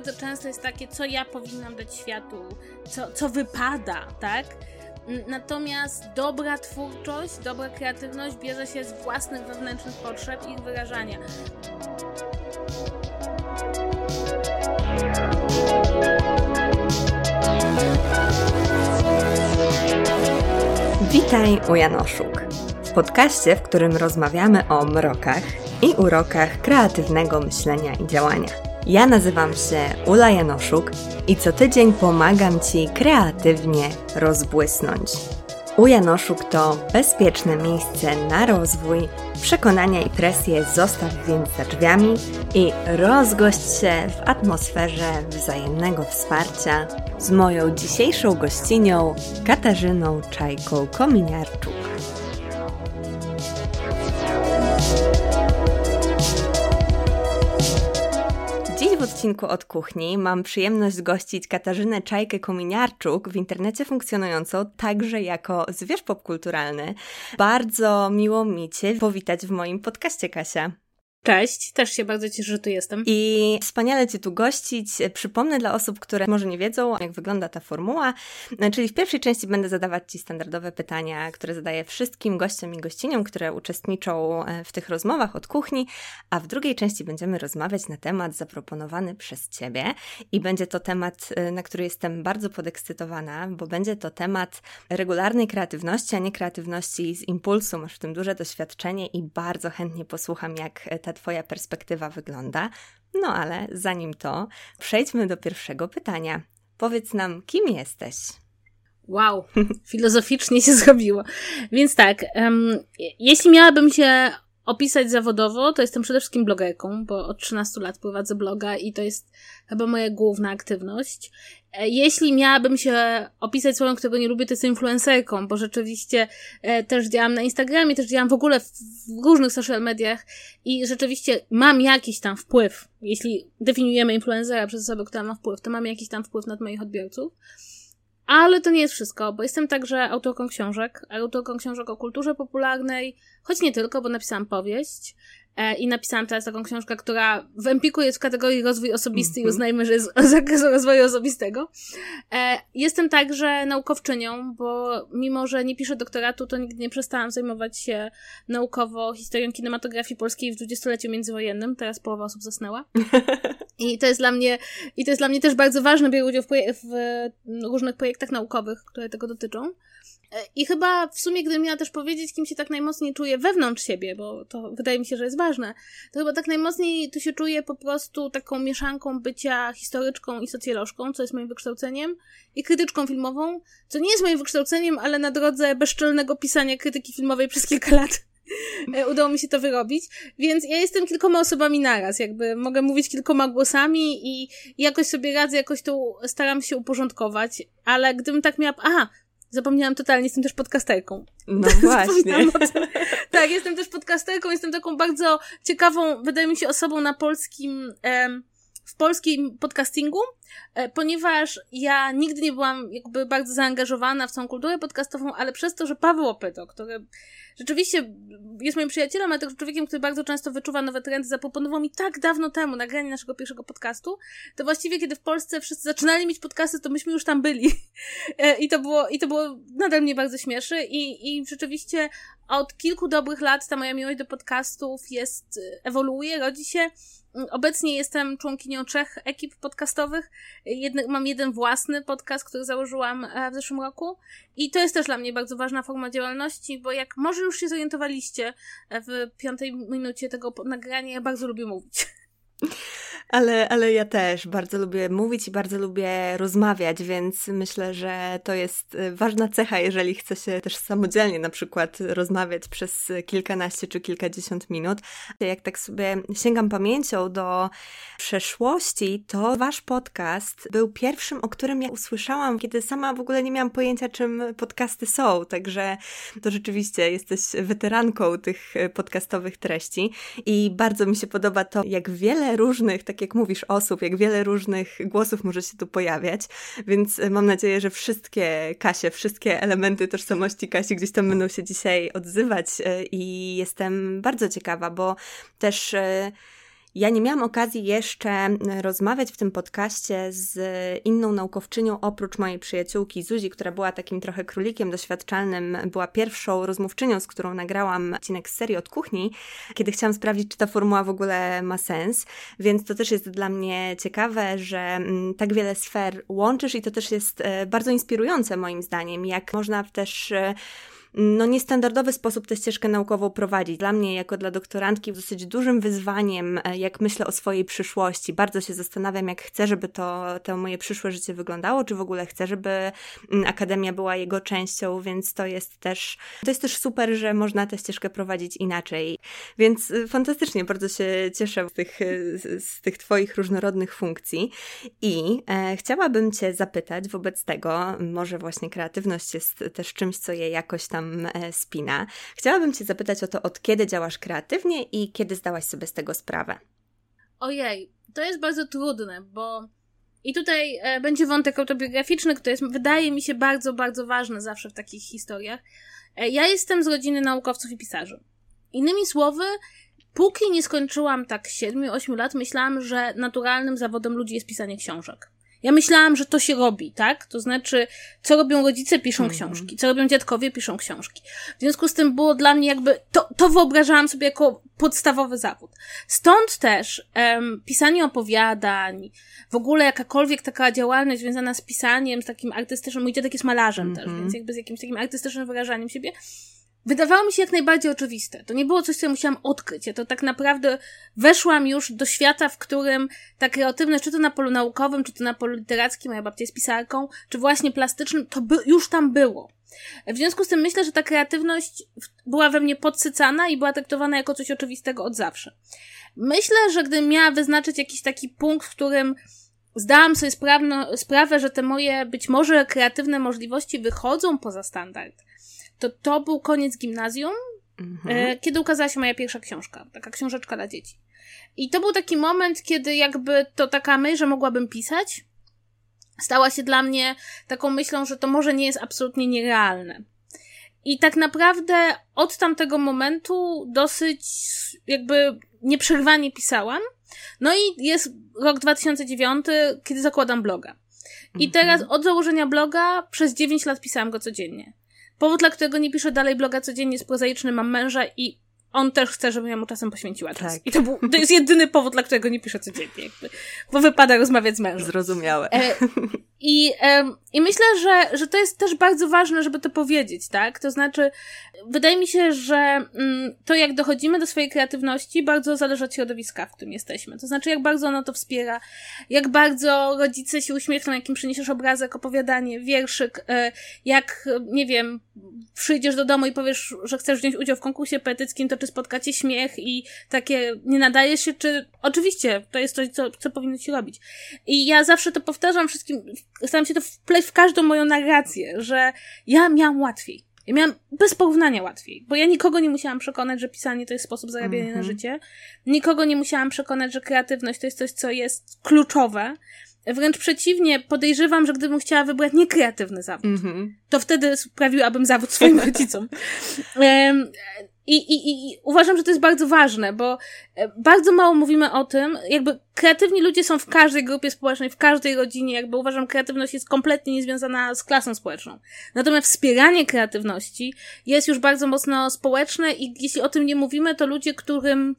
bardzo często jest takie, co ja powinnam dać światu, co wypada, tak? Natomiast dobra twórczość, dobra kreatywność bierze się z własnych wewnętrznych potrzeb i ich wyrażania. Witaj u Janoszuk, w podcaście, w którym rozmawiamy o mrokach i urokach kreatywnego myślenia i działania. Ja nazywam się Ula Janoszuk i co tydzień pomagam Ci kreatywnie rozbłysnąć. U Janoszuk to bezpieczne miejsce na rozwój, przekonania i presję zostaw więc za drzwiami i rozgość się w atmosferze wzajemnego wsparcia z moją dzisiejszą gościnią Katarzyną Czajką-Kominiarczuk. Dziś w odcinku Od Kuchni mam przyjemność gościć Katarzynę Czajkę-Kominiarczuk, w internecie funkcjonującą także jako zwierz popkulturalny. Bardzo miło mi Cię powitać w moim podcaście, Kasia. Cześć, też się bardzo cieszę, że tu jestem. I wspaniale Cię tu gościć. Przypomnę dla osób, które może nie wiedzą, jak wygląda ta formuła, czyli w pierwszej części będę zadawać Ci standardowe pytania, które zadaję wszystkim gościom i gościniom, które uczestniczą w tych rozmowach od kuchni, a w drugiej części będziemy rozmawiać na temat zaproponowany przez Ciebie i będzie to temat, na który jestem bardzo podekscytowana, bo będzie to temat regularnej kreatywności, a nie kreatywności z impulsu. Masz w tym duże doświadczenie i bardzo chętnie posłucham, jak ta Twoja perspektywa wygląda. No ale zanim to, przejdźmy do pierwszego pytania. Powiedz nam, kim jesteś? Wow, filozoficznie się zrobiło. Więc tak, jeśli miałabym się opisać zawodowo, to jestem przede wszystkim blogerką, bo od 13 lat prowadzę bloga i to jest chyba moja główna aktywność. Jeśli miałabym się opisać słowem, którego nie lubię, to jestem influencerką, bo rzeczywiście też działam na Instagramie, też działam w ogóle w różnych social mediach i rzeczywiście mam jakiś tam wpływ. Jeśli definiujemy influencera przez osobę, która ma wpływ, to mam jakiś tam wpływ nad moich odbiorców. Ale to nie jest wszystko, bo jestem także autorką książek o kulturze popularnej, choć nie tylko, bo napisałam powieść i napisałam teraz taką książkę, która w Empiku jest w kategorii rozwój osobisty i uznajmy, że jest z zakresu rozwoju osobistego. Jestem także naukowczynią, bo mimo, że nie piszę doktoratu, to nigdy nie przestałam zajmować się naukowo historią kinematografii polskiej w dwudziestoleciu międzywojennym. Teraz połowa osób zasnęła. I to jest dla mnie też bardzo ważne, biorę udział w różnych projektach naukowych, które tego dotyczą. I chyba w sumie, gdybym miała też powiedzieć, kim się tak najmocniej czuję wewnątrz siebie, bo to wydaje mi się, że jest ważne, to chyba tak najmocniej tu się czuję po prostu taką mieszanką bycia historyczką i socjolożką, co jest moim wykształceniem, i krytyczką filmową, co nie jest moim wykształceniem, ale na drodze bezczelnego pisania krytyki filmowej przez kilka lat udało mi się to wyrobić, więc ja jestem kilkoma osobami naraz, jakby mogę mówić kilkoma głosami i jakoś sobie radzę, jakoś to staram się uporządkować, ale gdybym tak miała... Aha! Zapomniałam totalnie, jestem też podcasterką. No właśnie. Tak, jestem też podcasterką, jestem taką bardzo ciekawą, wydaje mi się, osobą na polskim podcastingu, ponieważ ja nigdy nie byłam jakby bardzo zaangażowana w całą kulturę podcastową, ale przez to, że Paweł Opydo, który rzeczywiście jest moim przyjacielem, ale też człowiekiem, który bardzo często wyczuwa nowe trendy, zaproponował mi tak dawno temu nagranie naszego pierwszego podcastu, to właściwie kiedy w Polsce wszyscy zaczynali mieć podcasty, to myśmy już tam byli. I to było nadal mnie bardzo śmieszy i rzeczywiście od kilku dobrych lat ta moja miłość do podcastów ewoluuje, rodzi się. Obecnie jestem członkinią 3 ekip podcastowych. Mam jeden własny podcast, który założyłam w zeszłym roku i to jest też dla mnie bardzo ważna forma działalności, bo jak może już się zorientowaliście w 5 minucie tego nagrania, ja bardzo lubię mówić. Ale ja też bardzo lubię mówić i bardzo lubię rozmawiać, więc myślę, że to jest ważna cecha, jeżeli chce się też samodzielnie na przykład rozmawiać przez kilkanaście czy kilkadziesiąt minut. Jak tak sobie sięgam pamięcią do przeszłości, to Wasz podcast był pierwszym, o którym ja usłyszałam, kiedy sama w ogóle nie miałam pojęcia, czym podcasty są, także to rzeczywiście jesteś weteranką tych podcastowych treści i bardzo mi się podoba to, jak wiele różnych, tak jak mówisz, osób, jak wiele różnych głosów może się tu pojawiać, więc mam nadzieję, że wszystkie elementy tożsamości Kasi gdzieś tam będą się dzisiaj odzywać i jestem bardzo ciekawa, bo też Ja nie miałam okazji jeszcze rozmawiać w tym podcaście z inną naukowczynią oprócz mojej przyjaciółki Zuzi, która była takim trochę królikiem doświadczalnym, była pierwszą rozmówczynią, z którą nagrałam odcinek z serii Od Kuchni, kiedy chciałam sprawdzić, czy ta formuła w ogóle ma sens, więc to też jest dla mnie ciekawe, że tak wiele sfer łączysz i to też jest bardzo inspirujące moim zdaniem, jak można też niestandardowy sposób tę ścieżkę naukową prowadzić. Dla mnie, jako dla doktorantki, dosyć dużym wyzwaniem, jak myślę o swojej przyszłości. Bardzo się zastanawiam, jak chcę, żeby to moje przyszłe życie wyglądało, czy w ogóle chcę, żeby akademia była jego częścią, więc to jest też super, że można tę ścieżkę prowadzić inaczej. Więc fantastycznie, bardzo się cieszę z tych Twoich różnorodnych funkcji i chciałabym Cię zapytać wobec tego, może właśnie kreatywność jest też czymś, co je jakoś tam spina. Chciałabym Cię zapytać o to, od kiedy działasz kreatywnie i kiedy zdałaś sobie z tego sprawę? Ojej, to jest bardzo trudne, bo i tutaj będzie wątek autobiograficzny, który jest, wydaje mi się, bardzo, bardzo ważny zawsze w takich historiach. Ja jestem z rodziny naukowców i pisarzy. Innymi słowy, póki nie skończyłam tak 7-8 lat, myślałam, że naturalnym zawodem ludzi jest pisanie książek. Ja myślałam, że to się robi, tak? To znaczy, co robią rodzice, piszą książki. Co robią dziadkowie, piszą książki. W związku z tym było dla mnie jakby... To wyobrażałam sobie jako podstawowy zawód. Stąd też pisanie opowiadań, w ogóle jakakolwiek taka działalność związana z pisaniem, z takim artystycznym... Mój dziadek jest malarzem też, więc jakby z jakimś takim artystycznym wyrażaniem siebie... Wydawało mi się jak najbardziej oczywiste. To nie było coś, co ja musiałam odkryć. Ja to tak naprawdę weszłam już do świata, w którym ta kreatywność, czy to na polu naukowym, czy to na polu literackim, moja babcia jest pisarką, czy właśnie plastycznym, już tam było. W związku z tym myślę, że ta kreatywność była we mnie podsycana i była traktowana jako coś oczywistego od zawsze. Myślę, że gdybym miała wyznaczyć jakiś taki punkt, w którym zdałam sobie sprawę, że te moje być może kreatywne możliwości wychodzą poza standard, to był koniec gimnazjum, kiedy ukazała się moja pierwsza książka, taka książeczka dla dzieci. I to był taki moment, kiedy jakby to taka myśl, że mogłabym pisać, stała się dla mnie taką myślą, że to może nie jest absolutnie nierealne. I tak naprawdę od tamtego momentu dosyć jakby nieprzerwanie pisałam. No i jest rok 2009, kiedy zakładam bloga. I teraz od założenia bloga przez 9 lat pisałam go codziennie. Powód, dla którego nie piszę dalej bloga codziennie, jest prozaiczny, mam męża i on też chce, żebym ja mu czasem poświęciła czas. Tak. I to jest jedyny powód, dla którego nie piszę codziennie, bo wypada rozmawiać z mężem. Zrozumiałe. I myślę, że to jest też bardzo ważne, żeby to powiedzieć, tak? To znaczy, wydaje mi się, że to, jak dochodzimy do swojej kreatywności, bardzo zależy od środowiska, w którym jesteśmy. To znaczy, jak bardzo ono to wspiera, jak bardzo rodzice się uśmiechną, jakim przyniesiesz obrazek, opowiadanie, wierszyk, jak, nie wiem, przyjdziesz do domu i powiesz, że chcesz wziąć udział w konkursie poetyckim, to czy spotkacie śmiech i takie nie nadaje się, czy... Oczywiście, to jest coś, co powinno ci robić. I ja zawsze to powtarzam wszystkim, staram się to wpleść w każdą moją narrację, że ja miałam łatwiej. Ja miałam bez porównania łatwiej, bo ja nikogo nie musiałam przekonać, że pisanie to jest sposób zarabiania na życie. Nikogo nie musiałam przekonać, że kreatywność to jest coś, co jest kluczowe. Wręcz przeciwnie, podejrzewam, że gdybym chciała wybrać niekreatywny zawód, to wtedy sprawiłabym zawód swoim rodzicom. I uważam, że to jest bardzo ważne, bo bardzo mało mówimy o tym, jakby kreatywni ludzie są w każdej grupie społecznej, w każdej rodzinie, jakby uważam, kreatywność jest kompletnie niezwiązana z klasą społeczną. Natomiast wspieranie kreatywności jest już bardzo mocno społeczne i jeśli o tym nie mówimy, to ludzie, którym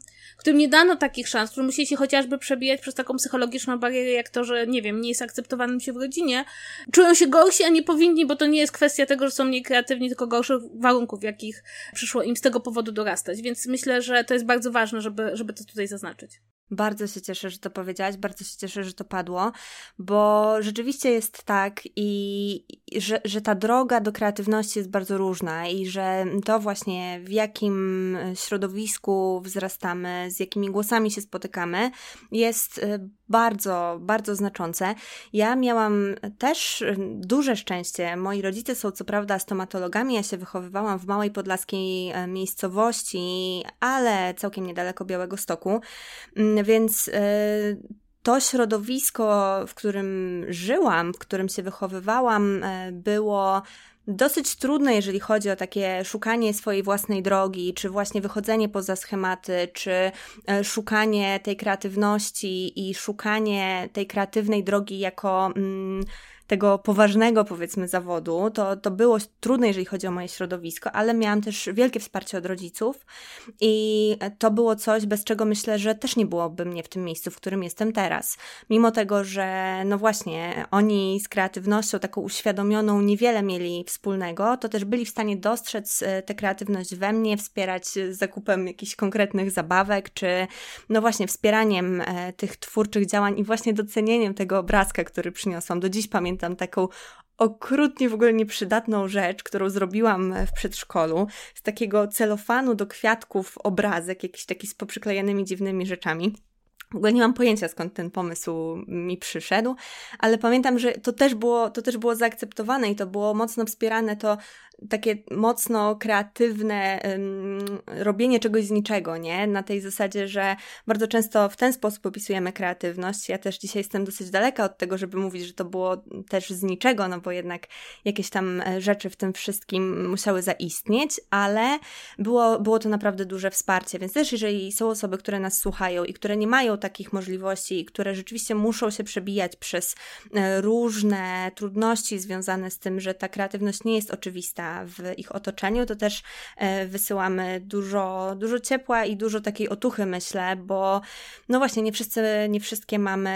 nie dano takich szans, którzy musieli się chociażby przebijać przez taką psychologiczną barierę, jak to, że nie wiem, nie jest akceptowanym się w rodzinie, czują się gorsi, a nie powinni, bo to nie jest kwestia tego, że są mniej kreatywni, tylko gorszych warunków, w jakich przyszło im z tego powodu dorastać. Więc myślę, że to jest bardzo ważne, żeby to tutaj zaznaczyć. Bardzo się cieszę, że to powiedziałaś, bardzo się cieszę, że to padło, bo rzeczywiście jest tak i że ta droga do kreatywności jest bardzo różna i że to właśnie w jakim środowisku wzrastamy, z jakimi głosami się spotykamy jest bardzo, bardzo znaczące. Ja miałam też duże szczęście. Moi rodzice są co prawda stomatologami, ja się wychowywałam w małej podlaskiej miejscowości, ale całkiem niedaleko Białegostoku, więc to środowisko, w którym żyłam, w którym się wychowywałam, było dosyć trudne, jeżeli chodzi o takie szukanie swojej własnej drogi, czy właśnie wychodzenie poza schematy, czy szukanie tej kreatywności i szukanie tej kreatywnej drogi jako tego poważnego, powiedzmy, zawodu, to było trudne, jeżeli chodzi o moje środowisko, ale miałam też wielkie wsparcie od rodziców i to było coś, bez czego myślę, że też nie byłoby mnie w tym miejscu, w którym jestem teraz. Mimo tego, że no właśnie, oni z kreatywnością taką uświadomioną niewiele mieli wspólnego, to też byli w stanie dostrzec tę kreatywność we mnie, wspierać zakupem jakichś konkretnych zabawek, czy no właśnie wspieraniem tych twórczych działań i właśnie docenieniem tego obrazka, który przyniosłam. Do dziś pamiętam taką okrutnie w ogóle nieprzydatną rzecz, którą zrobiłam w przedszkolu, z takiego celofanu do kwiatków obrazek, jakiś taki z poprzyklejanymi dziwnymi rzeczami. W ogóle nie mam pojęcia, skąd ten pomysł mi przyszedł, ale pamiętam, że to też było zaakceptowane i to było mocno wspierane, to takie mocno kreatywne robienie czegoś z niczego, nie? Na tej zasadzie, że bardzo często w ten sposób opisujemy kreatywność. Ja też dzisiaj jestem dosyć daleka od tego, żeby mówić, że to było też z niczego, no bo jednak jakieś tam rzeczy w tym wszystkim musiały zaistnieć, ale było to naprawdę duże wsparcie, więc też jeżeli są osoby, które nas słuchają i które nie mają takich możliwości i które rzeczywiście muszą się przebijać przez różne trudności związane z tym, że ta kreatywność nie jest oczywista w ich otoczeniu, to też wysyłamy dużo ciepła i dużo takiej otuchy, myślę, bo no właśnie nie wszystkie mamy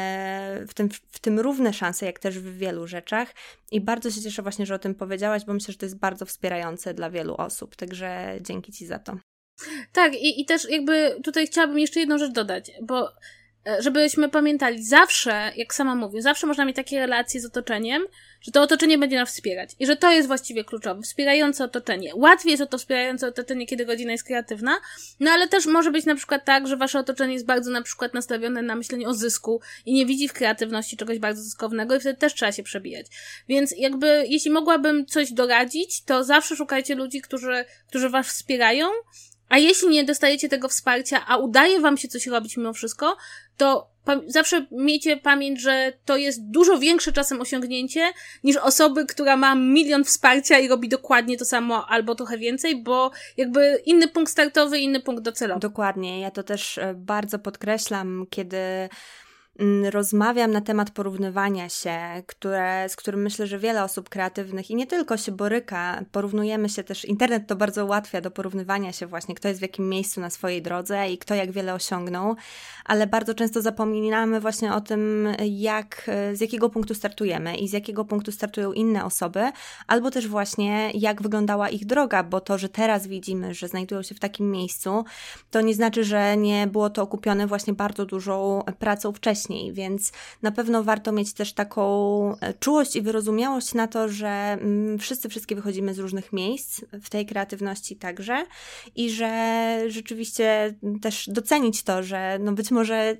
w tym równe szanse, jak też w wielu rzeczach i bardzo się cieszę właśnie, że o tym powiedziałaś, bo myślę, że to jest bardzo wspierające dla wielu osób, także dzięki Ci za to. Tak, i też jakby tutaj chciałabym jeszcze jedną rzecz dodać, bo żebyśmy pamiętali, zawsze, jak sama mówię, zawsze można mieć takie relacje z otoczeniem, że to otoczenie będzie nas wspierać i że to jest właściwie kluczowe, wspierające otoczenie. Łatwiej jest o to wspierające otoczenie, kiedy godzina jest kreatywna, no ale też może być na przykład tak, że wasze otoczenie jest bardzo na przykład nastawione na myślenie o zysku i nie widzi w kreatywności czegoś bardzo zyskownego i wtedy też trzeba się przebijać. Więc jakby, jeśli mogłabym coś doradzić, to zawsze szukajcie ludzi, którzy was wspierają, a jeśli nie dostajecie tego wsparcia, a udaje wam się coś robić mimo wszystko, to zawsze miejcie pamięć, że to jest dużo większe czasem osiągnięcie niż osoby, która ma milion wsparcia i robi dokładnie to samo albo trochę więcej, bo jakby inny punkt startowy, inny punkt docelowy. Dokładnie, ja to też bardzo podkreślam, kiedy rozmawiam na temat porównywania się, z którym myślę, że wiele osób kreatywnych i nie tylko się boryka, porównujemy się też, internet to bardzo ułatwia do porównywania się właśnie, kto jest w jakim miejscu na swojej drodze i kto jak wiele osiągnął, ale bardzo często zapominamy właśnie o tym, z jakiego punktu startujemy i z jakiego punktu startują inne osoby, albo też właśnie jak wyglądała ich droga, bo to, że teraz widzimy, że znajdują się w takim miejscu, to nie znaczy, że nie było to okupione właśnie bardzo dużą pracą wcześniej. Więc na pewno warto mieć też taką czułość i wyrozumiałość na to, że wszystkie wychodzimy z różnych miejsc, w tej kreatywności także i że rzeczywiście też docenić to, że no być może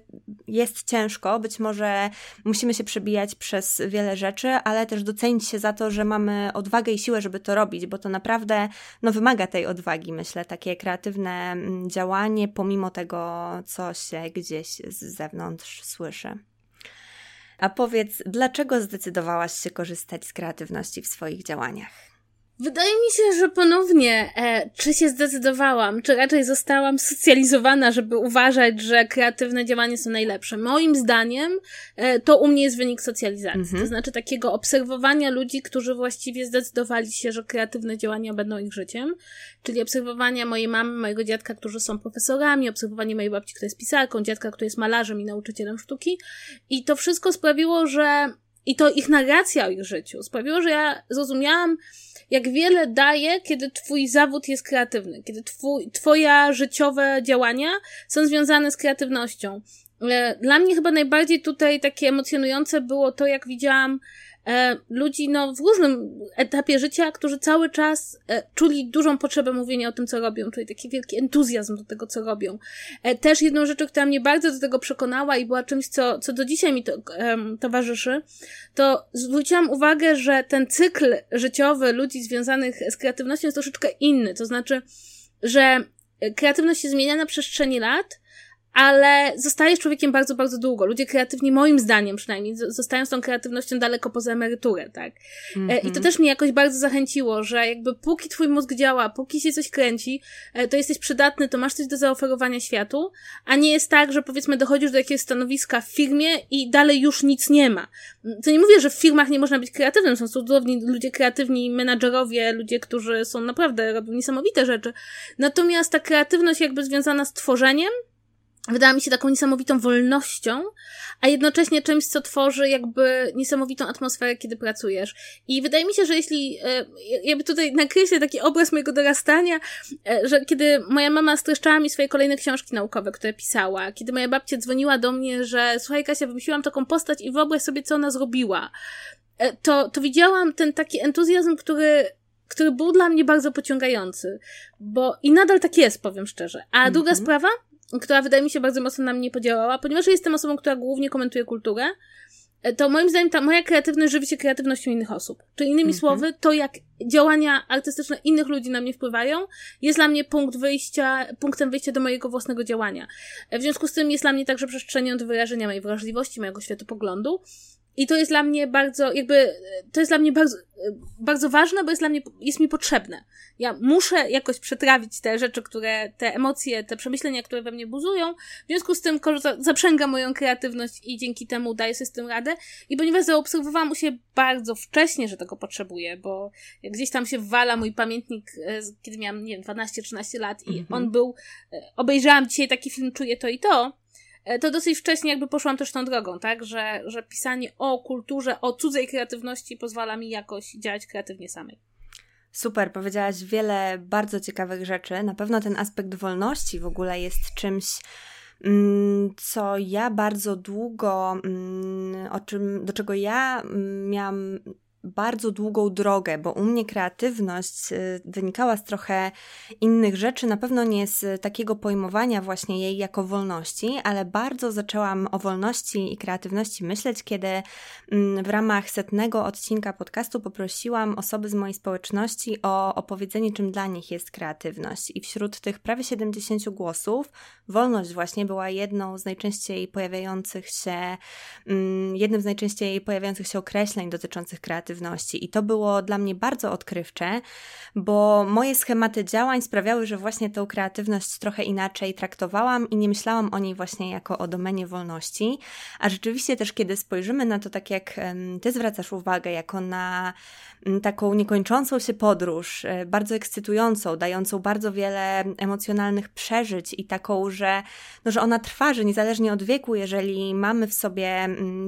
jest ciężko, być może musimy się przebijać przez wiele rzeczy, ale też docenić się za to, że mamy odwagę i siłę, żeby to robić, bo to naprawdę no, wymaga tej odwagi, myślę, takie kreatywne działanie pomimo tego, co się gdzieś z zewnątrz słyszy. A powiedz, dlaczego zdecydowałaś się korzystać z kreatywności w swoich działaniach? Wydaje mi się, że ponownie, czy się zdecydowałam, czy raczej zostałam socjalizowana, żeby uważać, że kreatywne działania są najlepsze. Moim zdaniem to u mnie jest wynik socjalizacji, to znaczy takiego obserwowania ludzi, którzy właściwie zdecydowali się, że kreatywne działania będą ich życiem, czyli obserwowania mojej mamy, mojego dziadka, którzy są profesorami, obserwowanie mojej babci, która jest pisarką, dziadka, który jest malarzem i nauczycielem sztuki i to wszystko sprawiło, że i to ich narracja o ich życiu sprawiło, że ja zrozumiałam, jak wiele daje, kiedy twój zawód jest kreatywny, kiedy twoja życiowe działania są związane z kreatywnością. Dla mnie chyba najbardziej tutaj takie emocjonujące było to, jak widziałam ludzi no w różnym etapie życia, którzy cały czas czuli dużą potrzebę mówienia o tym, co robią, czyli taki wielki entuzjazm do tego, co robią. Też jedną rzeczą, która mnie bardzo do tego przekonała i była czymś, co do dzisiaj mi towarzyszy, to zwróciłam uwagę, że ten cykl życiowy ludzi związanych z kreatywnością jest troszeczkę inny, to znaczy, że kreatywność się zmienia na przestrzeni lat, ale zostajesz człowiekiem bardzo, bardzo długo. Ludzie kreatywni, moim zdaniem przynajmniej, zostają z tą kreatywnością daleko poza emeryturę, tak? Mm-hmm. I to też mnie jakoś bardzo zachęciło, że jakby póki twój mózg działa, póki się coś kręci, to jesteś przydatny, to masz coś do zaoferowania światu, a nie jest tak, że powiedzmy dochodzisz do jakiegoś stanowiska w firmie i dalej już nic nie ma. To nie mówię, że w firmach nie można być kreatywnym, są cudowni ludzie kreatywni, menadżerowie, ludzie, którzy są naprawdę, robią niesamowite rzeczy. Natomiast ta kreatywność jakby związana z tworzeniem wydała mi się taką niesamowitą wolnością, a jednocześnie czymś, co tworzy jakby niesamowitą atmosferę, kiedy pracujesz. I wydaje mi się, że jeśli jakby tutaj nakreślę taki obraz mojego dorastania, że kiedy moja mama streszczała mi swoje kolejne książki naukowe, które pisała, kiedy moja babcia dzwoniła do mnie, że słuchaj Kasia, wymyśliłam taką postać i wyobraź sobie, co ona zrobiła, to widziałam ten taki entuzjazm, który był dla mnie bardzo pociągający. Bo i nadal tak jest, powiem szczerze. A druga sprawa, która wydaje mi się bardzo mocno na mnie podziałała, ponieważ jestem osobą, która głównie komentuje kulturę, to moim zdaniem ta moja kreatywność żywi się kreatywnością innych osób. Czyli innymi słowy, to jak działania artystyczne innych ludzi na mnie wpływają, jest dla mnie punktem wyjścia do mojego własnego działania. W związku z tym jest dla mnie także przestrzenią do wyrażenia mojej wrażliwości, mojego światopoglądu. I to jest dla mnie bardzo, bardzo ważne, bo jest mi potrzebne. Ja muszę jakoś przetrawić te rzeczy, te emocje, te przemyślenia, które we mnie buzują. W związku z tym zaprzęga moją kreatywność i dzięki temu daję sobie z tym radę. I ponieważ zaobserwowałam u siebie bardzo wcześnie, że tego potrzebuję, bo gdzieś tam się wala mój pamiętnik, kiedy miałam, nie wiem, 12-13 lat i on był, obejrzałam dzisiaj taki film, czuję to i to, to dosyć wcześnie jakby poszłam też tą drogą, tak, że pisanie o kulturze, o cudzej kreatywności pozwala mi jakoś działać kreatywnie samej. Super, powiedziałaś wiele bardzo ciekawych rzeczy. Na pewno ten aspekt wolności w ogóle jest czymś, co ja bardzo długo, do czego ja miałam bardzo długą drogę, bo u mnie kreatywność wynikała z trochę innych rzeczy, na pewno nie z takiego pojmowania właśnie jej jako wolności, ale bardzo zaczęłam o wolności i kreatywności myśleć, kiedy w ramach 100. odcinka podcastu poprosiłam osoby z mojej społeczności o opowiedzenie, czym dla nich jest kreatywność. I wśród tych prawie 70 głosów wolność właśnie była jednym z najczęściej pojawiających się określeń dotyczących kreatywności. I to było dla mnie bardzo odkrywcze, bo moje schematy działań sprawiały, że właśnie tę kreatywność trochę inaczej traktowałam i nie myślałam o niej właśnie jako o domenie wolności. A rzeczywiście też, kiedy spojrzymy na to, tak jak ty zwracasz uwagę, jako na taką niekończącą się podróż, bardzo ekscytującą, dającą bardzo wiele emocjonalnych przeżyć i taką, że ona trwa, że niezależnie od wieku, jeżeli mamy w sobie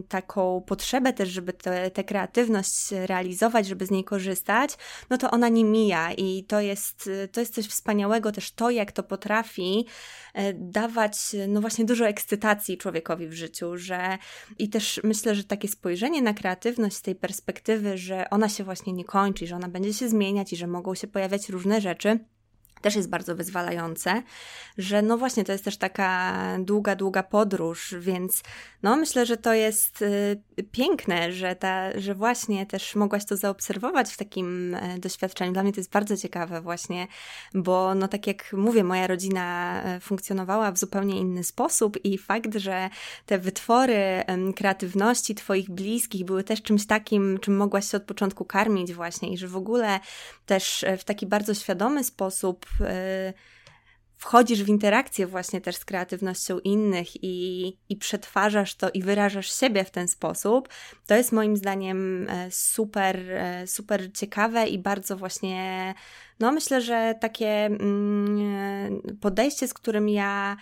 taką potrzebę też, żeby tę kreatywność realizować, żeby z niej korzystać, no to ona nie mija i to jest coś wspaniałego też to, jak to potrafi dawać no właśnie dużo ekscytacji człowiekowi w życiu, i też myślę, że takie spojrzenie na kreatywność z tej perspektywy, że ona się właśnie nie kończy, że ona będzie się zmieniać i że mogą się pojawiać różne rzeczy, też jest bardzo wyzwalające, że no właśnie to jest też taka długa, długa podróż, więc no myślę, że to jest piękne, że właśnie też mogłaś to zaobserwować w takim doświadczeniu. Dla mnie to jest bardzo ciekawe właśnie, bo no tak jak mówię, moja rodzina funkcjonowała w zupełnie inny sposób i fakt, że te wytwory kreatywności twoich bliskich były też czymś takim, czym mogłaś się od początku karmić właśnie i że w ogóle też w taki bardzo świadomy sposób wchodzisz w interakcję właśnie też z kreatywnością innych i przetwarzasz to i wyrażasz siebie w ten sposób, to jest moim zdaniem super, super ciekawe i bardzo właśnie, no myślę, że takie podejście, z którym ja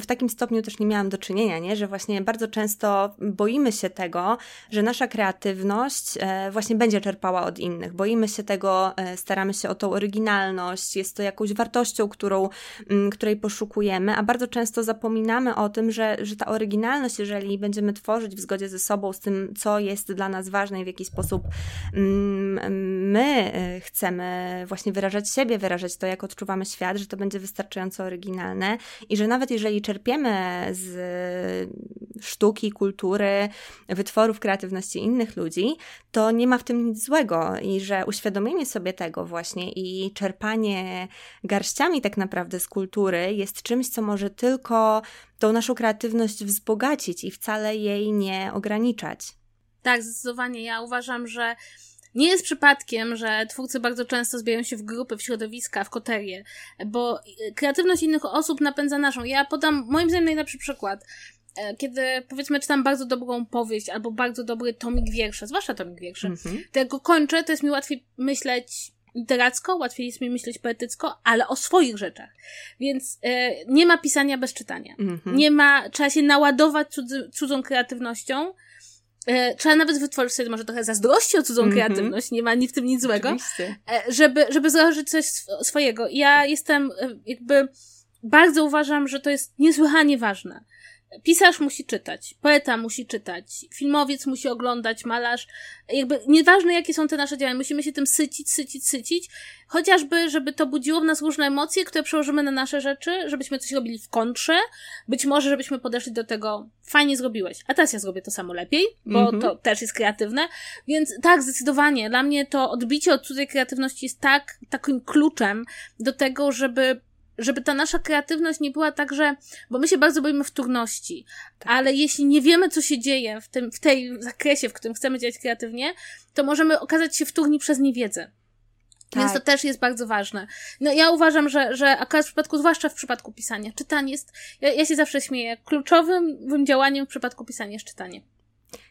w takim stopniu też nie miałam do czynienia, nie? Że właśnie bardzo często boimy się tego, że nasza kreatywność właśnie będzie czerpała od innych. Boimy się tego, staramy się o tą oryginalność, jest to jakąś wartością, której poszukujemy, a bardzo często zapominamy o tym, że ta oryginalność, jeżeli będziemy tworzyć w zgodzie ze sobą, z tym, co jest dla nas ważne i w jaki sposób my chcemy właśnie wyrażać siebie, wyrażać to, jak odczuwamy świat, że to będzie wystarczająco oryginalne i że nawet jeżeli czerpiemy z sztuki, kultury, wytworów kreatywności innych ludzi, to nie ma w tym nic złego i że uświadomienie sobie tego właśnie i czerpanie garściami tak naprawdę z kultury jest czymś, co może tylko tą naszą kreatywność wzbogacić i wcale jej nie ograniczać. Tak, zdecydowanie. Ja uważam, że nie jest przypadkiem, że twórcy bardzo często zbierają się w grupy, w środowiska, w koterie, bo kreatywność innych osób napędza naszą. Ja podam moim zdaniem najlepszy przykład. Kiedy, powiedzmy, czytam bardzo dobrą powieść albo bardzo dobry tomik wiersza, zwłaszcza tomik wierszy, to jak go kończę, to jest mi łatwiej myśleć literacko, łatwiej jest mi myśleć poetycko, ale o swoich rzeczach. Więc nie ma pisania bez czytania. Nie ma, trzeba się naładować cudzą kreatywnością. Trzeba nawet wytworzyć sobie może trochę zazdrości o cudzą kreatywność, nie ma w tym nic złego, żeby założyć coś swojego. Ja jestem jakby, bardzo uważam, że to jest niesłychanie ważne. Pisarz musi czytać, poeta musi czytać, filmowiec musi oglądać, malarz. Jakby nieważne, jakie są te nasze działania, musimy się tym sycić, chociażby, żeby to budziło w nas różne emocje, które przełożymy na nasze rzeczy, żebyśmy coś robili w kontrze, być może, żebyśmy podeszli do tego, fajnie zrobiłeś, a teraz ja zrobię to samo lepiej, bo to też jest kreatywne, więc tak, zdecydowanie, dla mnie to odbicie od cudzej kreatywności jest takim kluczem do tego, żeby ta nasza kreatywność nie była tak, że, bo my się bardzo boimy wtórności, ale jeśli nie wiemy, co się dzieje w tej zakresie, w którym chcemy działać kreatywnie, to możemy okazać się wtórni przez niewiedzę. Tak. Więc to też jest bardzo ważne. No ja uważam, że akurat w przypadku, zwłaszcza w przypadku pisania, czytanie jest, ja się zawsze śmieję, kluczowym działaniem w przypadku pisania jest czytanie.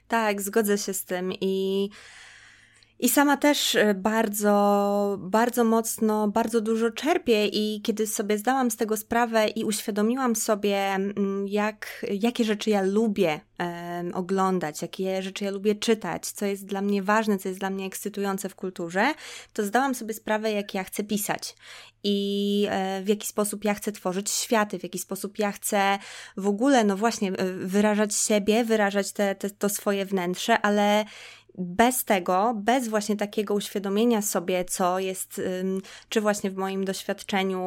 Tak, zgodzę się z tym I sama też bardzo, bardzo mocno, bardzo dużo czerpię i kiedy sobie zdałam z tego sprawę i uświadomiłam sobie, jakie rzeczy ja lubię oglądać, jakie rzeczy ja lubię czytać, co jest dla mnie ważne, co jest dla mnie ekscytujące w kulturze, to zdałam sobie sprawę, jak ja chcę pisać i w jaki sposób ja chcę tworzyć światy, w jaki sposób ja chcę w ogóle, no właśnie, wyrażać siebie, wyrażać to swoje wnętrze, ale bez tego, bez właśnie takiego uświadomienia sobie, co jest, czy właśnie w moim doświadczeniu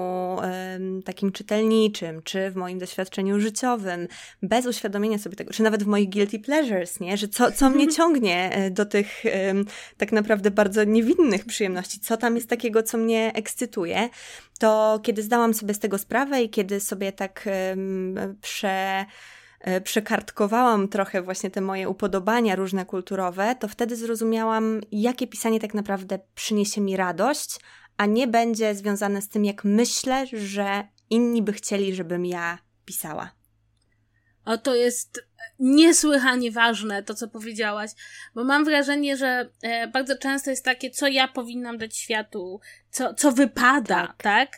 takim czytelniczym, czy w moim doświadczeniu życiowym, bez uświadomienia sobie tego, czy nawet w moich guilty pleasures, nie? Że co mnie ciągnie do tych tak naprawdę bardzo niewinnych przyjemności, co tam jest takiego, co mnie ekscytuje, to kiedy zdałam sobie z tego sprawę i kiedy sobie tak przekartkowałam trochę właśnie te moje upodobania różne kulturowe, to wtedy zrozumiałam, jakie pisanie tak naprawdę przyniesie mi radość, a nie będzie związane z tym, jak myślę, że inni by chcieli, żebym ja pisała. O, to jest niesłychanie ważne, to co powiedziałaś, bo mam wrażenie, że bardzo często jest takie, co ja powinnam dać światu, co wypada, tak?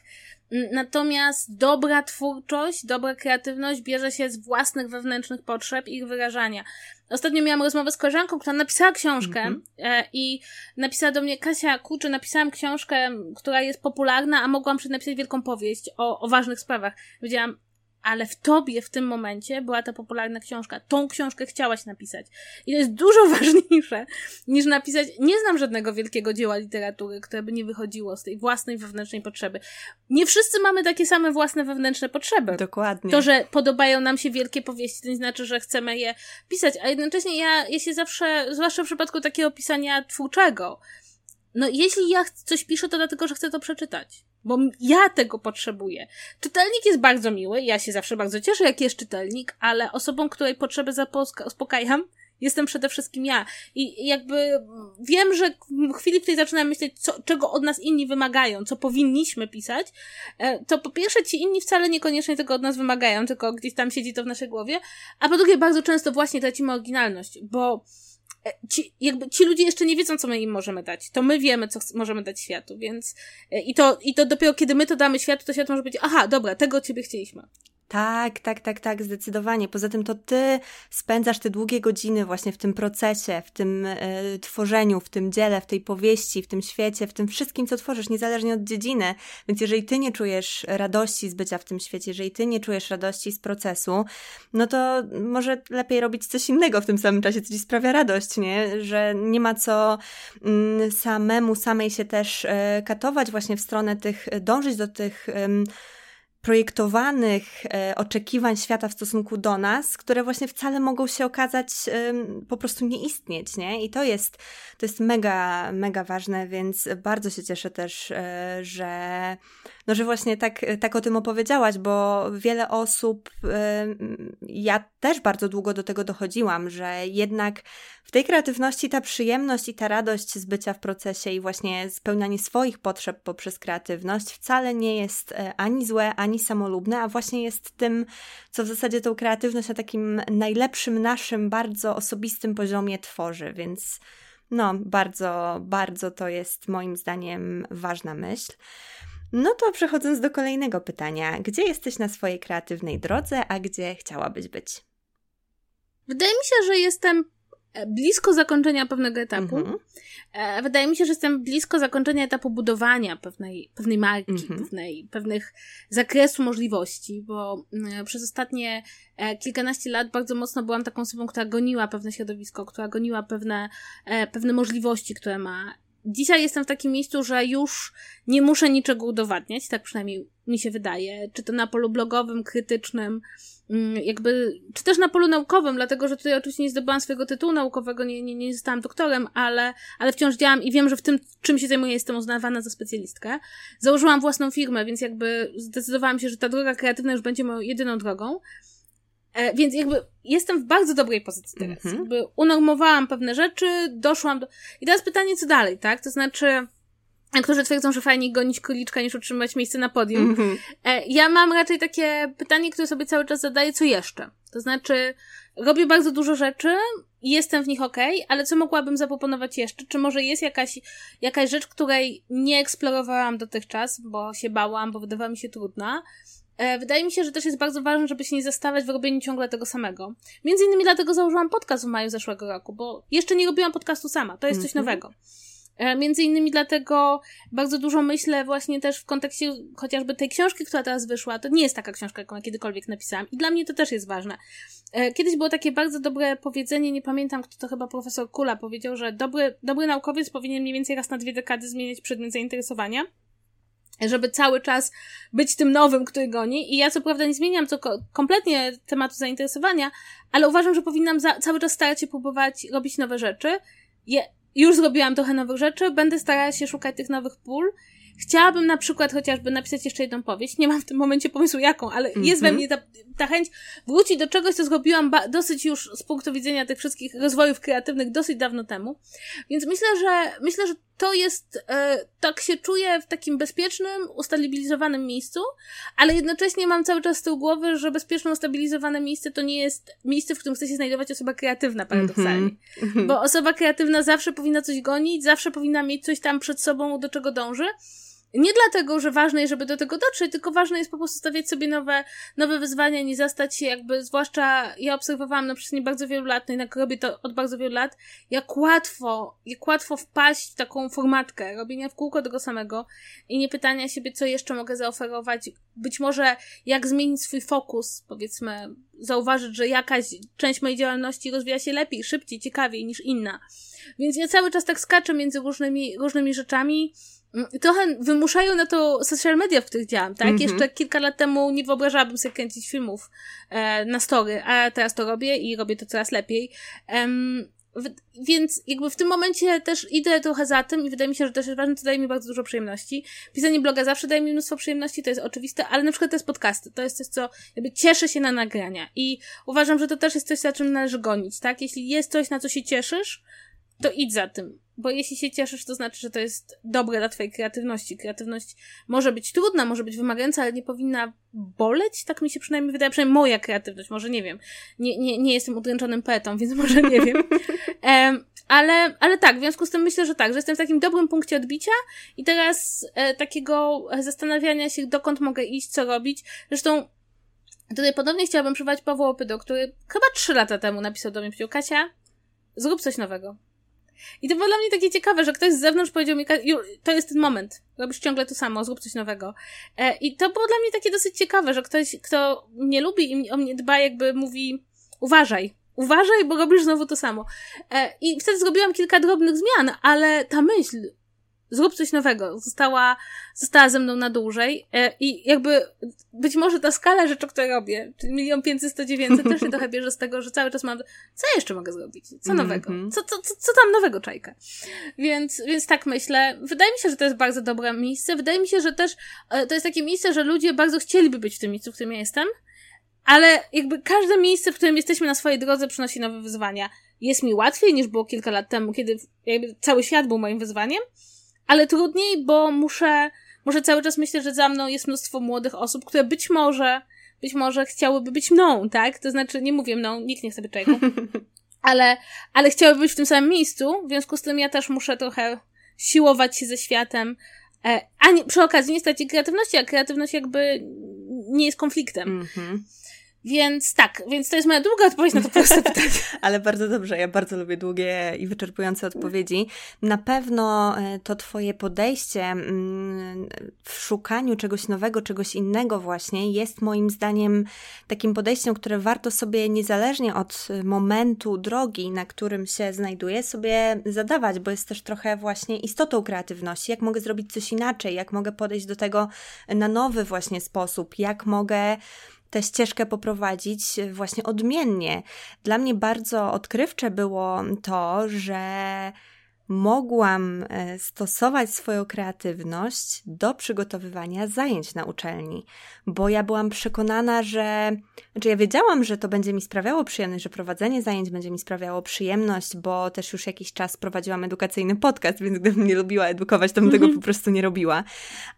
Natomiast dobra twórczość, dobra kreatywność bierze się z własnych wewnętrznych potrzeb i ich wyrażania. Ostatnio miałam rozmowę z koleżanką, która napisała książkę i napisała do mnie: Kasia, kurczę, napisałam książkę, która jest popularna, a mogłam napisać wielką powieść o ważnych sprawach. Powiedziałam: ale w tobie w tym momencie była ta popularna książka. Tą książkę chciałaś napisać. I to jest dużo ważniejsze niż napisać. Nie znam żadnego wielkiego dzieła literatury, które by nie wychodziło z tej własnej wewnętrznej potrzeby. Nie wszyscy mamy takie same własne wewnętrzne potrzeby. Dokładnie. To, że podobają nam się wielkie powieści, to nie znaczy, że chcemy je pisać. A jednocześnie ja się zawsze, zwłaszcza w przypadku takiego pisania twórczego, no jeśli ja coś piszę, to dlatego, że chcę to przeczytać. Bo ja tego potrzebuję. Czytelnik jest bardzo miły, ja się zawsze bardzo cieszę, jak jest czytelnik, ale osobą, której potrzeby uspokajam, jestem przede wszystkim ja. I jakby wiem, że w chwili, w której zaczynam myśleć, czego od nas inni wymagają, co powinniśmy pisać, to po pierwsze ci inni wcale niekoniecznie tego od nas wymagają, tylko gdzieś tam siedzi to w naszej głowie, a po drugie bardzo często właśnie tracimy oryginalność, bo ci ludzie jeszcze nie wiedzą, co my im możemy dać. To my wiemy, co możemy dać światu, więc i to dopiero kiedy my to damy światu, to świat może być: aha, dobra, tego od ciebie chcieliśmy. Tak, zdecydowanie. Poza tym to ty spędzasz te długie godziny właśnie w tym procesie, w tym tworzeniu, w tym dziele, w tej powieści, w tym świecie, w tym wszystkim, co tworzysz, niezależnie od dziedziny. Więc jeżeli ty nie czujesz radości z bycia w tym świecie, jeżeli ty nie czujesz radości z procesu, no to może lepiej robić coś innego w tym samym czasie, co ci sprawia radość, nie? Że nie ma co samej się też katować właśnie w stronę tych, dążyć do tych projektowanych oczekiwań świata w stosunku do nas, które właśnie wcale mogą się okazać po prostu nie istnieć, nie? I to jest mega, mega ważne, więc bardzo się cieszę też, że właśnie tak o tym opowiedziałaś, bo wiele osób, ja też bardzo długo do tego dochodziłam, że jednak w tej kreatywności ta przyjemność i ta radość z bycia w procesie i właśnie spełnianie swoich potrzeb poprzez kreatywność wcale nie jest ani złe, ani samolubne, a właśnie jest tym, co w zasadzie tą kreatywność na takim najlepszym naszym, bardzo osobistym poziomie tworzy, więc no bardzo, bardzo to jest moim zdaniem ważna myśl. No to przechodząc do kolejnego pytania. Gdzie jesteś na swojej kreatywnej drodze, a gdzie chciałabyś być? Wydaje mi się, że jestem blisko zakończenia pewnego etapu. Mm-hmm. Wydaje mi się, że jestem blisko zakończenia etapu budowania pewnej marki, mm-hmm. pewnych zakresu możliwości, bo przez ostatnie kilkanaście lat bardzo mocno byłam taką osobą, która goniła pewne środowisko, która goniła pewne możliwości, które ma. Dzisiaj jestem w takim miejscu, że już nie muszę niczego udowadniać, tak przynajmniej mi się wydaje, czy to na polu blogowym, krytycznym, czy też na polu naukowym, dlatego że tutaj oczywiście nie zdobyłam swojego tytułu naukowego, nie zostałam doktorem, ale wciąż działam i wiem, że w tym, czym się zajmuję, jestem uznawana za specjalistkę. Założyłam własną firmę, więc zdecydowałam się, że ta droga kreatywna już będzie moją jedyną drogą. Więc jestem w bardzo dobrej pozycji teraz. Mm-hmm. Unormowałam pewne rzeczy, doszłam do... I teraz pytanie, co dalej, tak? To znaczy, niektórzy twierdzą, że fajniej gonić króliczka, niż utrzymać miejsce na podium. Mm-hmm. Ja mam raczej takie pytanie, które sobie cały czas zadaję, co jeszcze? To znaczy, robię bardzo dużo rzeczy, jestem w nich okej, ale co mogłabym zaproponować jeszcze? Czy może jest jakaś rzecz, której nie eksplorowałam dotychczas, bo się bałam, bo wydawała mi się trudna? Wydaje mi się, że też jest bardzo ważne, żeby się nie zastawać w robieniu ciągle tego samego. Między innymi dlatego założyłam podcast w maju zeszłego roku, bo jeszcze nie robiłam podcastu sama. To jest coś nowego. Między innymi dlatego bardzo dużo myślę właśnie też w kontekście chociażby tej książki, która teraz wyszła. To nie jest taka książka, jaką ja kiedykolwiek napisałam. I dla mnie to też jest ważne. Kiedyś było takie bardzo dobre powiedzenie, nie pamiętam kto to, chyba profesor Kula powiedział, że dobry naukowiec powinien mniej więcej raz na 2 dekady zmieniać przedmiot zainteresowania, żeby cały czas być tym nowym, który goni. I ja co prawda nie zmieniam kompletnie tematu zainteresowania, ale uważam, że powinnam cały czas starać się próbować robić nowe rzeczy. Już zrobiłam trochę nowych rzeczy, będę starała się szukać tych nowych pól. Chciałabym na przykład chociażby napisać jeszcze jedną powieść. Nie mam w tym momencie pomysłu jaką, ale jest we mnie ta chęć wrócić do czegoś, co zrobiłam dosyć już z punktu widzenia tych wszystkich rozwojów kreatywnych dosyć dawno temu. Więc myślę, że to jest, tak się czuję w takim bezpiecznym, ustabilizowanym miejscu, ale jednocześnie mam cały czas z tyłu głowy, że bezpieczne, ustabilizowane miejsce to nie jest miejsce, w którym chce się znajdować osoba kreatywna paradoksalnie. Mm-hmm. Bo osoba kreatywna zawsze powinna coś gonić, zawsze powinna mieć coś tam przed sobą, do czego dąży. Nie dlatego, że ważne jest, żeby do tego dotrzeć, tylko ważne jest po prostu stawiać sobie nowe wyzwania, nie zastać się zwłaszcza ja obserwowałam na przestrzeni bardzo wielu lat, no jednak robię to od bardzo wielu lat, jak łatwo wpaść w taką formatkę robienia w kółko tego samego i nie pytania siebie, co jeszcze mogę zaoferować, być może jak zmienić swój fokus, powiedzmy, zauważyć, że jakaś część mojej działalności rozwija się lepiej, szybciej, ciekawiej niż inna. Więc ja cały czas tak skaczę między różnymi rzeczami. Trochę wymuszają na to social media, w których działam, tak? Mm-hmm. Jeszcze kilka lat temu nie wyobrażałabym sobie kręcić filmów na story, a teraz to robię i robię to coraz lepiej. Więc w tym momencie też idę trochę za tym i wydaje mi się, że też jest ważne, to daje mi bardzo dużo przyjemności. Pisanie bloga zawsze daje mi mnóstwo przyjemności, to jest oczywiste, ale na przykład też podcasty, to jest coś, co cieszę się na nagrania i uważam, że to też jest coś, za czym należy gonić, tak? Jeśli jest coś, na co się cieszysz, to idź za tym. Bo jeśli się cieszysz, to znaczy, że to jest dobre dla twojej kreatywności. Kreatywność może być trudna, może być wymagająca, ale nie powinna boleć, tak mi się przynajmniej wydaje. Przynajmniej moja kreatywność, może nie wiem. Nie jestem udręczonym poetą, więc może nie wiem. Ale tak, w związku z tym myślę, że tak, że jestem w takim dobrym punkcie odbicia i teraz takiego zastanawiania się, dokąd mogę iść, co robić. Zresztą Tutaj podobnie chciałabym przywołać Pawła Opydo, który chyba 3 lata temu napisał do mnie: Kasia, zrób coś nowego. I to było dla mnie takie ciekawe, że ktoś z zewnątrz powiedział mi: to jest ten moment, robisz ciągle to samo, zrób coś nowego. I to było dla mnie takie dosyć ciekawe, że ktoś, kto mnie lubi i o mnie dba, jakby mówi: uważaj, bo robisz znowu to samo. I wtedy zrobiłam kilka drobnych zmian, ale ta myśl, zrób coś nowego, została ze mną na dłużej. I jakby być może ta skala rzeczy, które robię, czyli 1 500 000 100 900, też się trochę bierze z tego, że cały czas mam, co ja jeszcze mogę zrobić? Co nowego? Co tam nowego, Czajka? Więc tak myślę. Wydaje mi się, że to jest bardzo dobre miejsce. Wydaje mi się, że też to jest takie miejsce, że ludzie bardzo chcieliby być w tym miejscu, w którym ja jestem, ale jakby każde miejsce, w którym jesteśmy na swojej drodze, przynosi nowe wyzwania. Jest mi łatwiej niż było kilka lat temu, kiedy jakby cały świat był moim wyzwaniem, ale trudniej, bo muszę cały czas myśleć, że za mną jest mnóstwo młodych osób, które być może chciałyby być mną, tak? To znaczy, nie mówię mną, nikt nie chce być Czajką, ale chciałyby być w tym samym miejscu, w związku z tym ja też muszę trochę siłować się ze światem, a nie, przy okazji nie stracić kreatywności, a kreatywność jakby nie jest konfliktem. Mm-hmm. Więc to jest moja długa odpowiedź na to proste pytanie. Ale bardzo dobrze, ja bardzo lubię długie i wyczerpujące odpowiedzi. Na pewno to twoje podejście w szukaniu czegoś nowego, czegoś innego właśnie jest moim zdaniem takim podejściem, które warto sobie niezależnie od momentu drogi, na którym się znajduję, sobie zadawać, bo jest też trochę właśnie istotą kreatywności. Jak mogę zrobić coś inaczej, jak mogę podejść do tego na nowy właśnie sposób, jak mogę tę ścieżkę poprowadzić właśnie odmiennie. Dla mnie bardzo odkrywcze było to, że mogłam stosować swoją kreatywność do przygotowywania zajęć na uczelni, bo ja byłam przekonana, ja wiedziałam, że to będzie mi sprawiało przyjemność, że prowadzenie zajęć będzie mi sprawiało przyjemność, bo też już jakiś czas prowadziłam edukacyjny podcast, więc gdybym nie lubiła edukować, to bym tego po prostu nie robiła.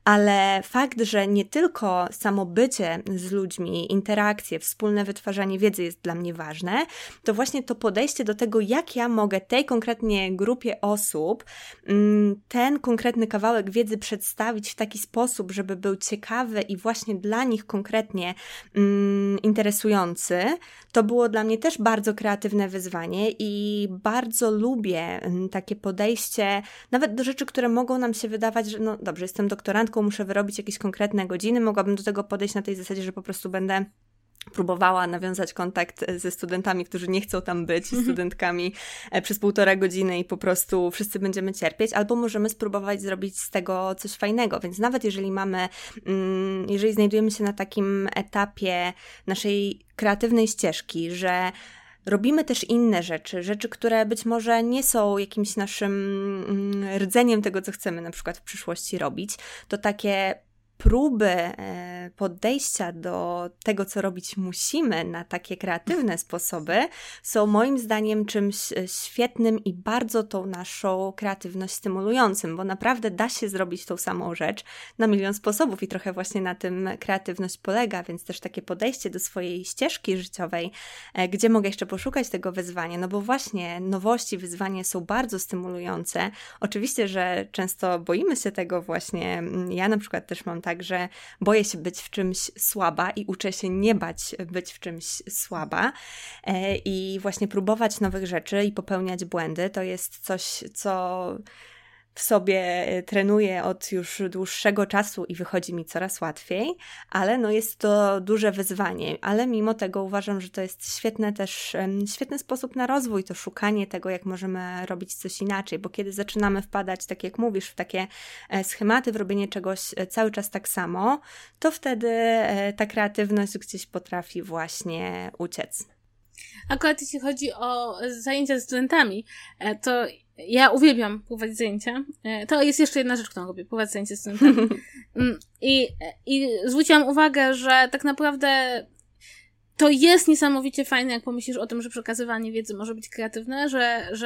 Ale fakt, że nie tylko samo bycie z ludźmi, interakcje, wspólne wytwarzanie wiedzy jest dla mnie ważne, to właśnie to podejście do tego, jak ja mogę tej konkretnie grupie osób ten konkretny kawałek wiedzy przedstawić w taki sposób, żeby był ciekawy i właśnie dla nich konkretnie interesujący, to było dla mnie też bardzo kreatywne wyzwanie i bardzo lubię takie podejście nawet do rzeczy, które mogą nam się wydawać, że no dobrze, jestem doktorantką, muszę wyrobić jakieś konkretne godziny, mogłabym do tego podejść na tej zasadzie, że po prostu będę próbowała nawiązać kontakt ze studentami, którzy nie chcą tam być, studentkami przez 1,5 godziny i po prostu wszyscy będziemy cierpieć, albo możemy spróbować zrobić z tego coś fajnego. Więc nawet jeżeli znajdujemy się na takim etapie naszej kreatywnej ścieżki, że robimy też inne rzeczy, które być może nie są jakimś naszym rdzeniem tego, co chcemy na przykład w przyszłości robić, to takie próby podejścia do tego, co robić musimy na takie kreatywne sposoby, są moim zdaniem czymś świetnym i bardzo tą naszą kreatywność stymulującym, bo naprawdę da się zrobić tą samą rzecz na 1 000 000 sposobów i trochę właśnie na tym kreatywność polega, więc też takie podejście do swojej ścieżki życiowej, gdzie mogę jeszcze poszukać tego wyzwania, no bo właśnie nowości, wyzwania są bardzo stymulujące. Oczywiście, że często boimy się tego właśnie, ja na przykład też mam tak, że boję się być w czymś słaba i uczę się nie bać być w czymś słaba i właśnie próbować nowych rzeczy i popełniać błędy. To jest coś, co w sobie trenuję od już dłuższego czasu i wychodzi mi coraz łatwiej, ale no jest to duże wyzwanie, ale mimo tego uważam, że to jest świetny sposób na rozwój, to szukanie tego, jak możemy robić coś inaczej, bo kiedy zaczynamy wpadać, tak jak mówisz, w takie schematy, w robienie czegoś cały czas tak samo, to wtedy ta kreatywność gdzieś potrafi właśnie uciec. Akurat jeśli chodzi o zajęcia ze studentami, to ja uwielbiam prowadzić zajęcia. To jest jeszcze jedna rzecz, którą robię, prowadzić zajęcia z studentami. I zwróciłam uwagę, że tak naprawdę to jest niesamowicie fajne, jak pomyślisz o tym, że przekazywanie wiedzy może być kreatywne, że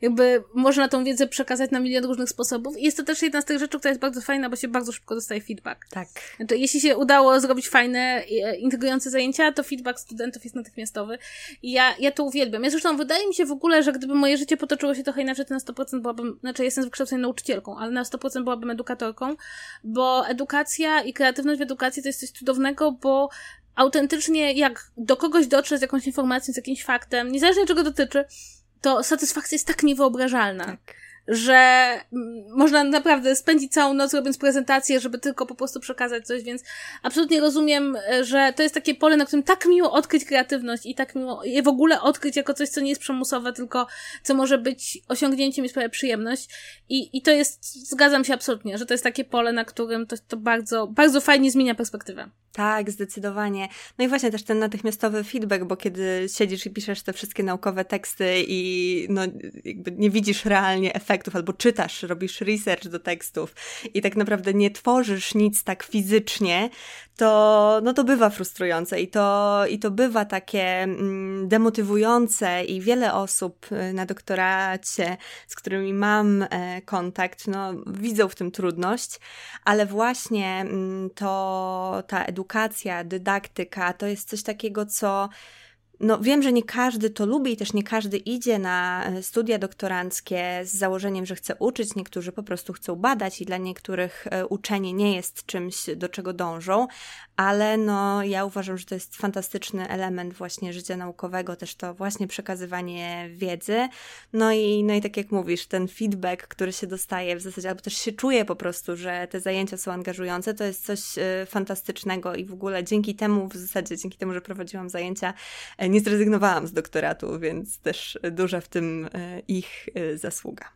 jakby można tą wiedzę przekazać na 1 000 000 różnych sposobów. I jest to też jedna z tych rzeczy, która jest bardzo fajna, bo się bardzo szybko dostaje feedback. Tak. Znaczy, jeśli się udało zrobić fajne, integrujące zajęcia, to feedback studentów jest natychmiastowy. I ja to uwielbiam. Ja zresztą wydaje mi się w ogóle, że gdyby moje życie potoczyło się trochę inaczej, to na 100% byłabym, znaczy jestem z wykształcenia nauczycielką, ale na 100% byłabym edukatorką, bo edukacja i kreatywność w edukacji to jest coś cudownego, bo autentycznie jak do kogoś dotrze z jakąś informacją, z jakimś faktem, niezależnie czego dotyczy, to satysfakcja jest tak niewyobrażalna, tak, że można naprawdę spędzić całą noc robiąc prezentację, żeby tylko po prostu przekazać coś, więc absolutnie rozumiem, że to jest takie pole, na którym tak miło odkryć kreatywność i tak miło je w ogóle odkryć jako coś, co nie jest przymusowe, tylko co może być osiągnięciem i sprawia przyjemność. I to jest, zgadzam się absolutnie, że to jest takie pole, na którym to bardzo, bardzo fajnie zmienia perspektywę. Tak, zdecydowanie. No i właśnie też ten natychmiastowy feedback, bo kiedy siedzisz i piszesz te wszystkie naukowe teksty i no jakby nie widzisz realnie efektów, albo czytasz, robisz research do tekstów i tak naprawdę nie tworzysz nic tak fizycznie, to no to bywa frustrujące i to bywa takie demotywujące i wiele osób na doktoracie, z którymi mam kontakt, no widzą w tym trudność, ale właśnie to ta edukacja, dydaktyka, to jest coś takiego, co no wiem, że nie każdy to lubi i też nie każdy idzie na studia doktoranckie z założeniem, że chce uczyć. Niektórzy po prostu chcą badać i dla niektórych uczenie nie jest czymś, do czego dążą, ale no ja uważam, że to jest fantastyczny element właśnie życia naukowego, też to właśnie przekazywanie wiedzy. No i tak jak mówisz, ten feedback, który się dostaje w zasadzie, albo też się czuje po prostu, że te zajęcia są angażujące, to jest coś fantastycznego i w ogóle dzięki temu, w zasadzie dzięki temu, że prowadziłam zajęcia, nie zrezygnowałam z doktoratu, więc też duża w tym ich zasługa.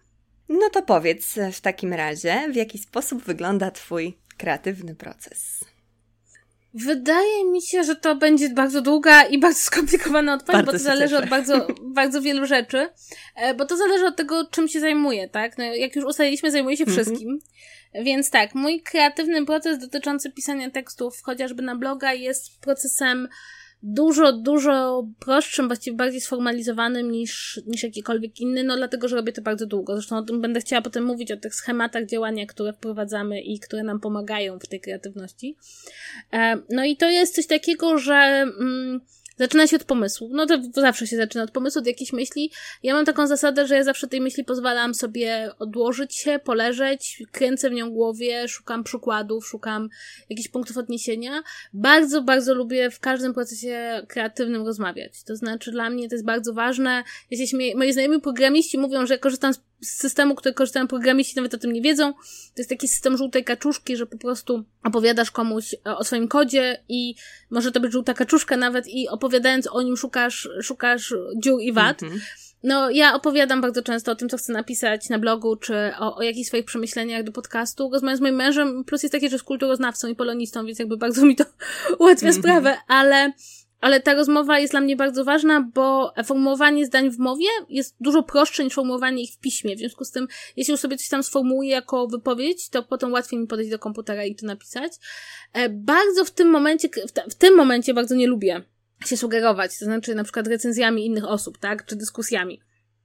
No to powiedz w takim razie, w jaki sposób wygląda Twój kreatywny proces? Wydaje mi się, że to będzie bardzo długa i bardzo skomplikowana odpowiedź, bo to zależy od bardzo, bardzo wielu rzeczy, bo to zależy od tego, czym się zajmuję, tak? No, jak już ustaliliśmy, zajmuję się wszystkim. Więc tak, mój kreatywny proces dotyczący pisania tekstów, chociażby na bloga, jest procesem dużo prostszym, właściwie bardziej sformalizowanym niż jakikolwiek inny, no dlatego, że robię to bardzo długo. Zresztą o tym będę chciała potem mówić, o tych schematach działania, które wprowadzamy i które nam pomagają w tej kreatywności. No i to jest coś takiego, że zaczyna się od pomysłu. No to zawsze się zaczyna od pomysłu, od jakiejś myśli. Ja mam taką zasadę, że ja zawsze tej myśli pozwalam sobie odłożyć się, poleżeć, kręcę w nią głowie, szukam przykładów, szukam jakichś punktów odniesienia. Bardzo, bardzo lubię w każdym procesie kreatywnym rozmawiać. To znaczy dla mnie to jest bardzo ważne. Ja się śmieję, moi znajomi programiści mówią, że ja korzystam z systemu, który korzystają programiści, nawet o tym nie wiedzą. To jest taki system żółtej kaczuszki, że po prostu opowiadasz komuś o swoim kodzie i może to być żółta kaczuszka nawet i opowiadając o nim szukasz dziur i wad. No, ja opowiadam bardzo często o tym, co chcę napisać na blogu, czy o jakichś swoich przemyśleniach do podcastu. Rozmawiam z moim mężem, plus jest takie, że jest kulturoznawcą i polonistą, więc jakby bardzo mi to ułatwia sprawę, ale ta rozmowa jest dla mnie bardzo ważna, bo formułowanie zdań w mowie jest dużo prostsze niż formułowanie ich w piśmie. W związku z tym, jeśli już sobie coś tam sformułuję jako wypowiedź, to potem łatwiej mi podejść do komputera i to napisać. Bardzo w tym momencie bardzo nie lubię się sugerować, to znaczy na przykład recenzjami innych osób, tak, czy dyskusjami.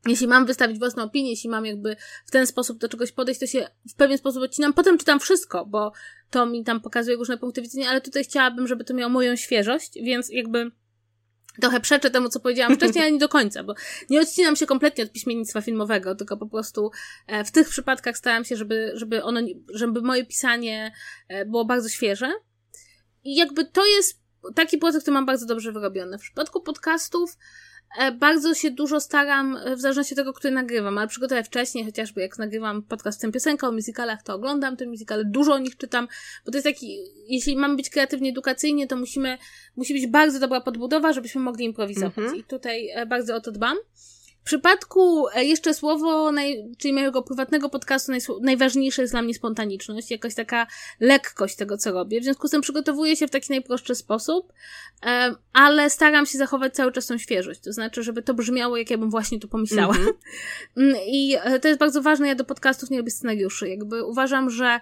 Jeśli mam wystawić własną opinię, jeśli mam jakby w ten sposób do czegoś podejść, to się w pewien sposób odcinam. Potem czytam wszystko, bo to mi tam pokazuje różne punkty widzenia, ale tutaj chciałabym, żeby to miało moją świeżość, więc jakby trochę przeczę temu, co powiedziałam wcześniej, ale nie do końca, bo nie odcinam się kompletnie od piśmiennictwa filmowego, tylko po prostu w tych przypadkach staram się, żeby moje pisanie było bardzo świeże. I jakby to jest taki proces, który mam bardzo dobrze wyrobiony. W przypadku podcastów bardzo się dużo staram, w zależności od tego, który nagrywam, ale przygotuję wcześniej, chociażby jak nagrywam podcast z tym piosenką o musicalach, to oglądam te musicale, dużo o nich czytam, bo to jest taki, jeśli mamy być kreatywnie edukacyjnie, to musi być bardzo dobra podbudowa, żebyśmy mogli improwizować. I tutaj bardzo o to dbam. W przypadku jeszcze słowo, czyli mojego prywatnego podcastu, najważniejsza jest dla mnie spontaniczność, jakoś taka lekkość tego, co robię. W związku z tym przygotowuję się w taki najprostszy sposób, ale staram się zachować cały czas tą świeżość, to znaczy, żeby to brzmiało, jak ja bym właśnie tu pomyślała. I to jest bardzo ważne, ja do podcastów nie robię scenariuszy, jakby uważam, że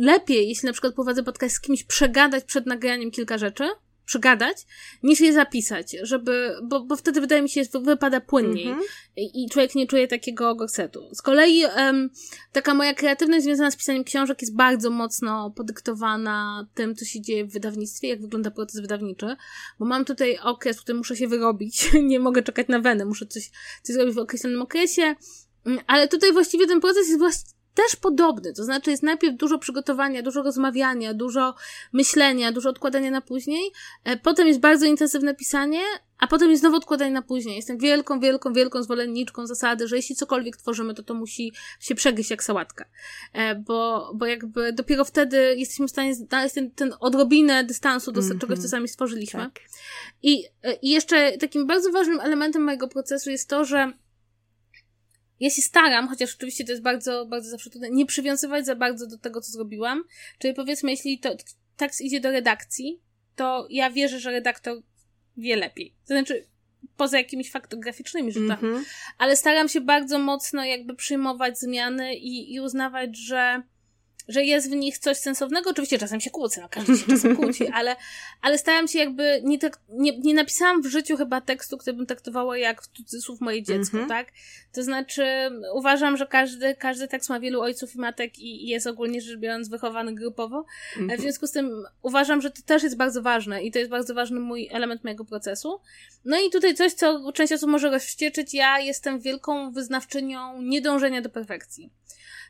lepiej, jeśli na przykład prowadzę podcast z kimś, przegadać przed nagraniem kilka rzeczy, niż je zapisać, bo wtedy wydaje mi się, że wypada płynniej i człowiek nie czuje takiego gorsetu. Z kolei taka moja kreatywność związana z pisaniem książek jest bardzo mocno podyktowana tym, co się dzieje w wydawnictwie, jak wygląda proces wydawniczy, bo mam tutaj okres, w którym muszę się wyrobić, nie mogę czekać na wenę, muszę coś zrobić w określonym okresie, ale tutaj właściwie ten proces jest też podobny, to znaczy jest najpierw dużo przygotowania, dużo rozmawiania, dużo myślenia, dużo odkładania na później, potem jest bardzo intensywne pisanie, a potem jest znowu odkładanie na później. Jestem wielką zwolenniczką zasady, że jeśli cokolwiek tworzymy, to musi się przegryźć jak sałatka. Bo jakby dopiero wtedy jesteśmy w stanie znaleźć ten odrobinę dystansu do czegoś, co sami stworzyliśmy. Tak. I jeszcze takim bardzo ważnym elementem mojego procesu jest to, że ja się staram, chociaż oczywiście to jest bardzo, bardzo zawsze trudne, nie przywiązywać za bardzo do tego, co zrobiłam. Czyli powiedzmy, jeśli to tekst idzie do redakcji, to ja wierzę, że redaktor wie lepiej. To znaczy, poza jakimiś faktograficznymi rzutami. Ale staram się bardzo mocno jakby przyjmować zmiany i uznawać, że jest w nich coś sensownego. Oczywiście czasem się kłócę, no każdy się czasem kłóci, ale staram się jakby, nie napisałam w życiu chyba tekstu, który bym traktowała jak w cudzysłów moje dziecko, tak? To znaczy uważam, że każdy tekst ma wielu ojców i matek i jest ogólnie rzecz biorąc wychowany grupowo. W związku z tym uważam, że to też jest bardzo ważne i to jest bardzo ważny mój element mojego procesu. No i tutaj coś, co część osób może rozwścieczyć, ja jestem wielką wyznawczynią niedążenia do perfekcji.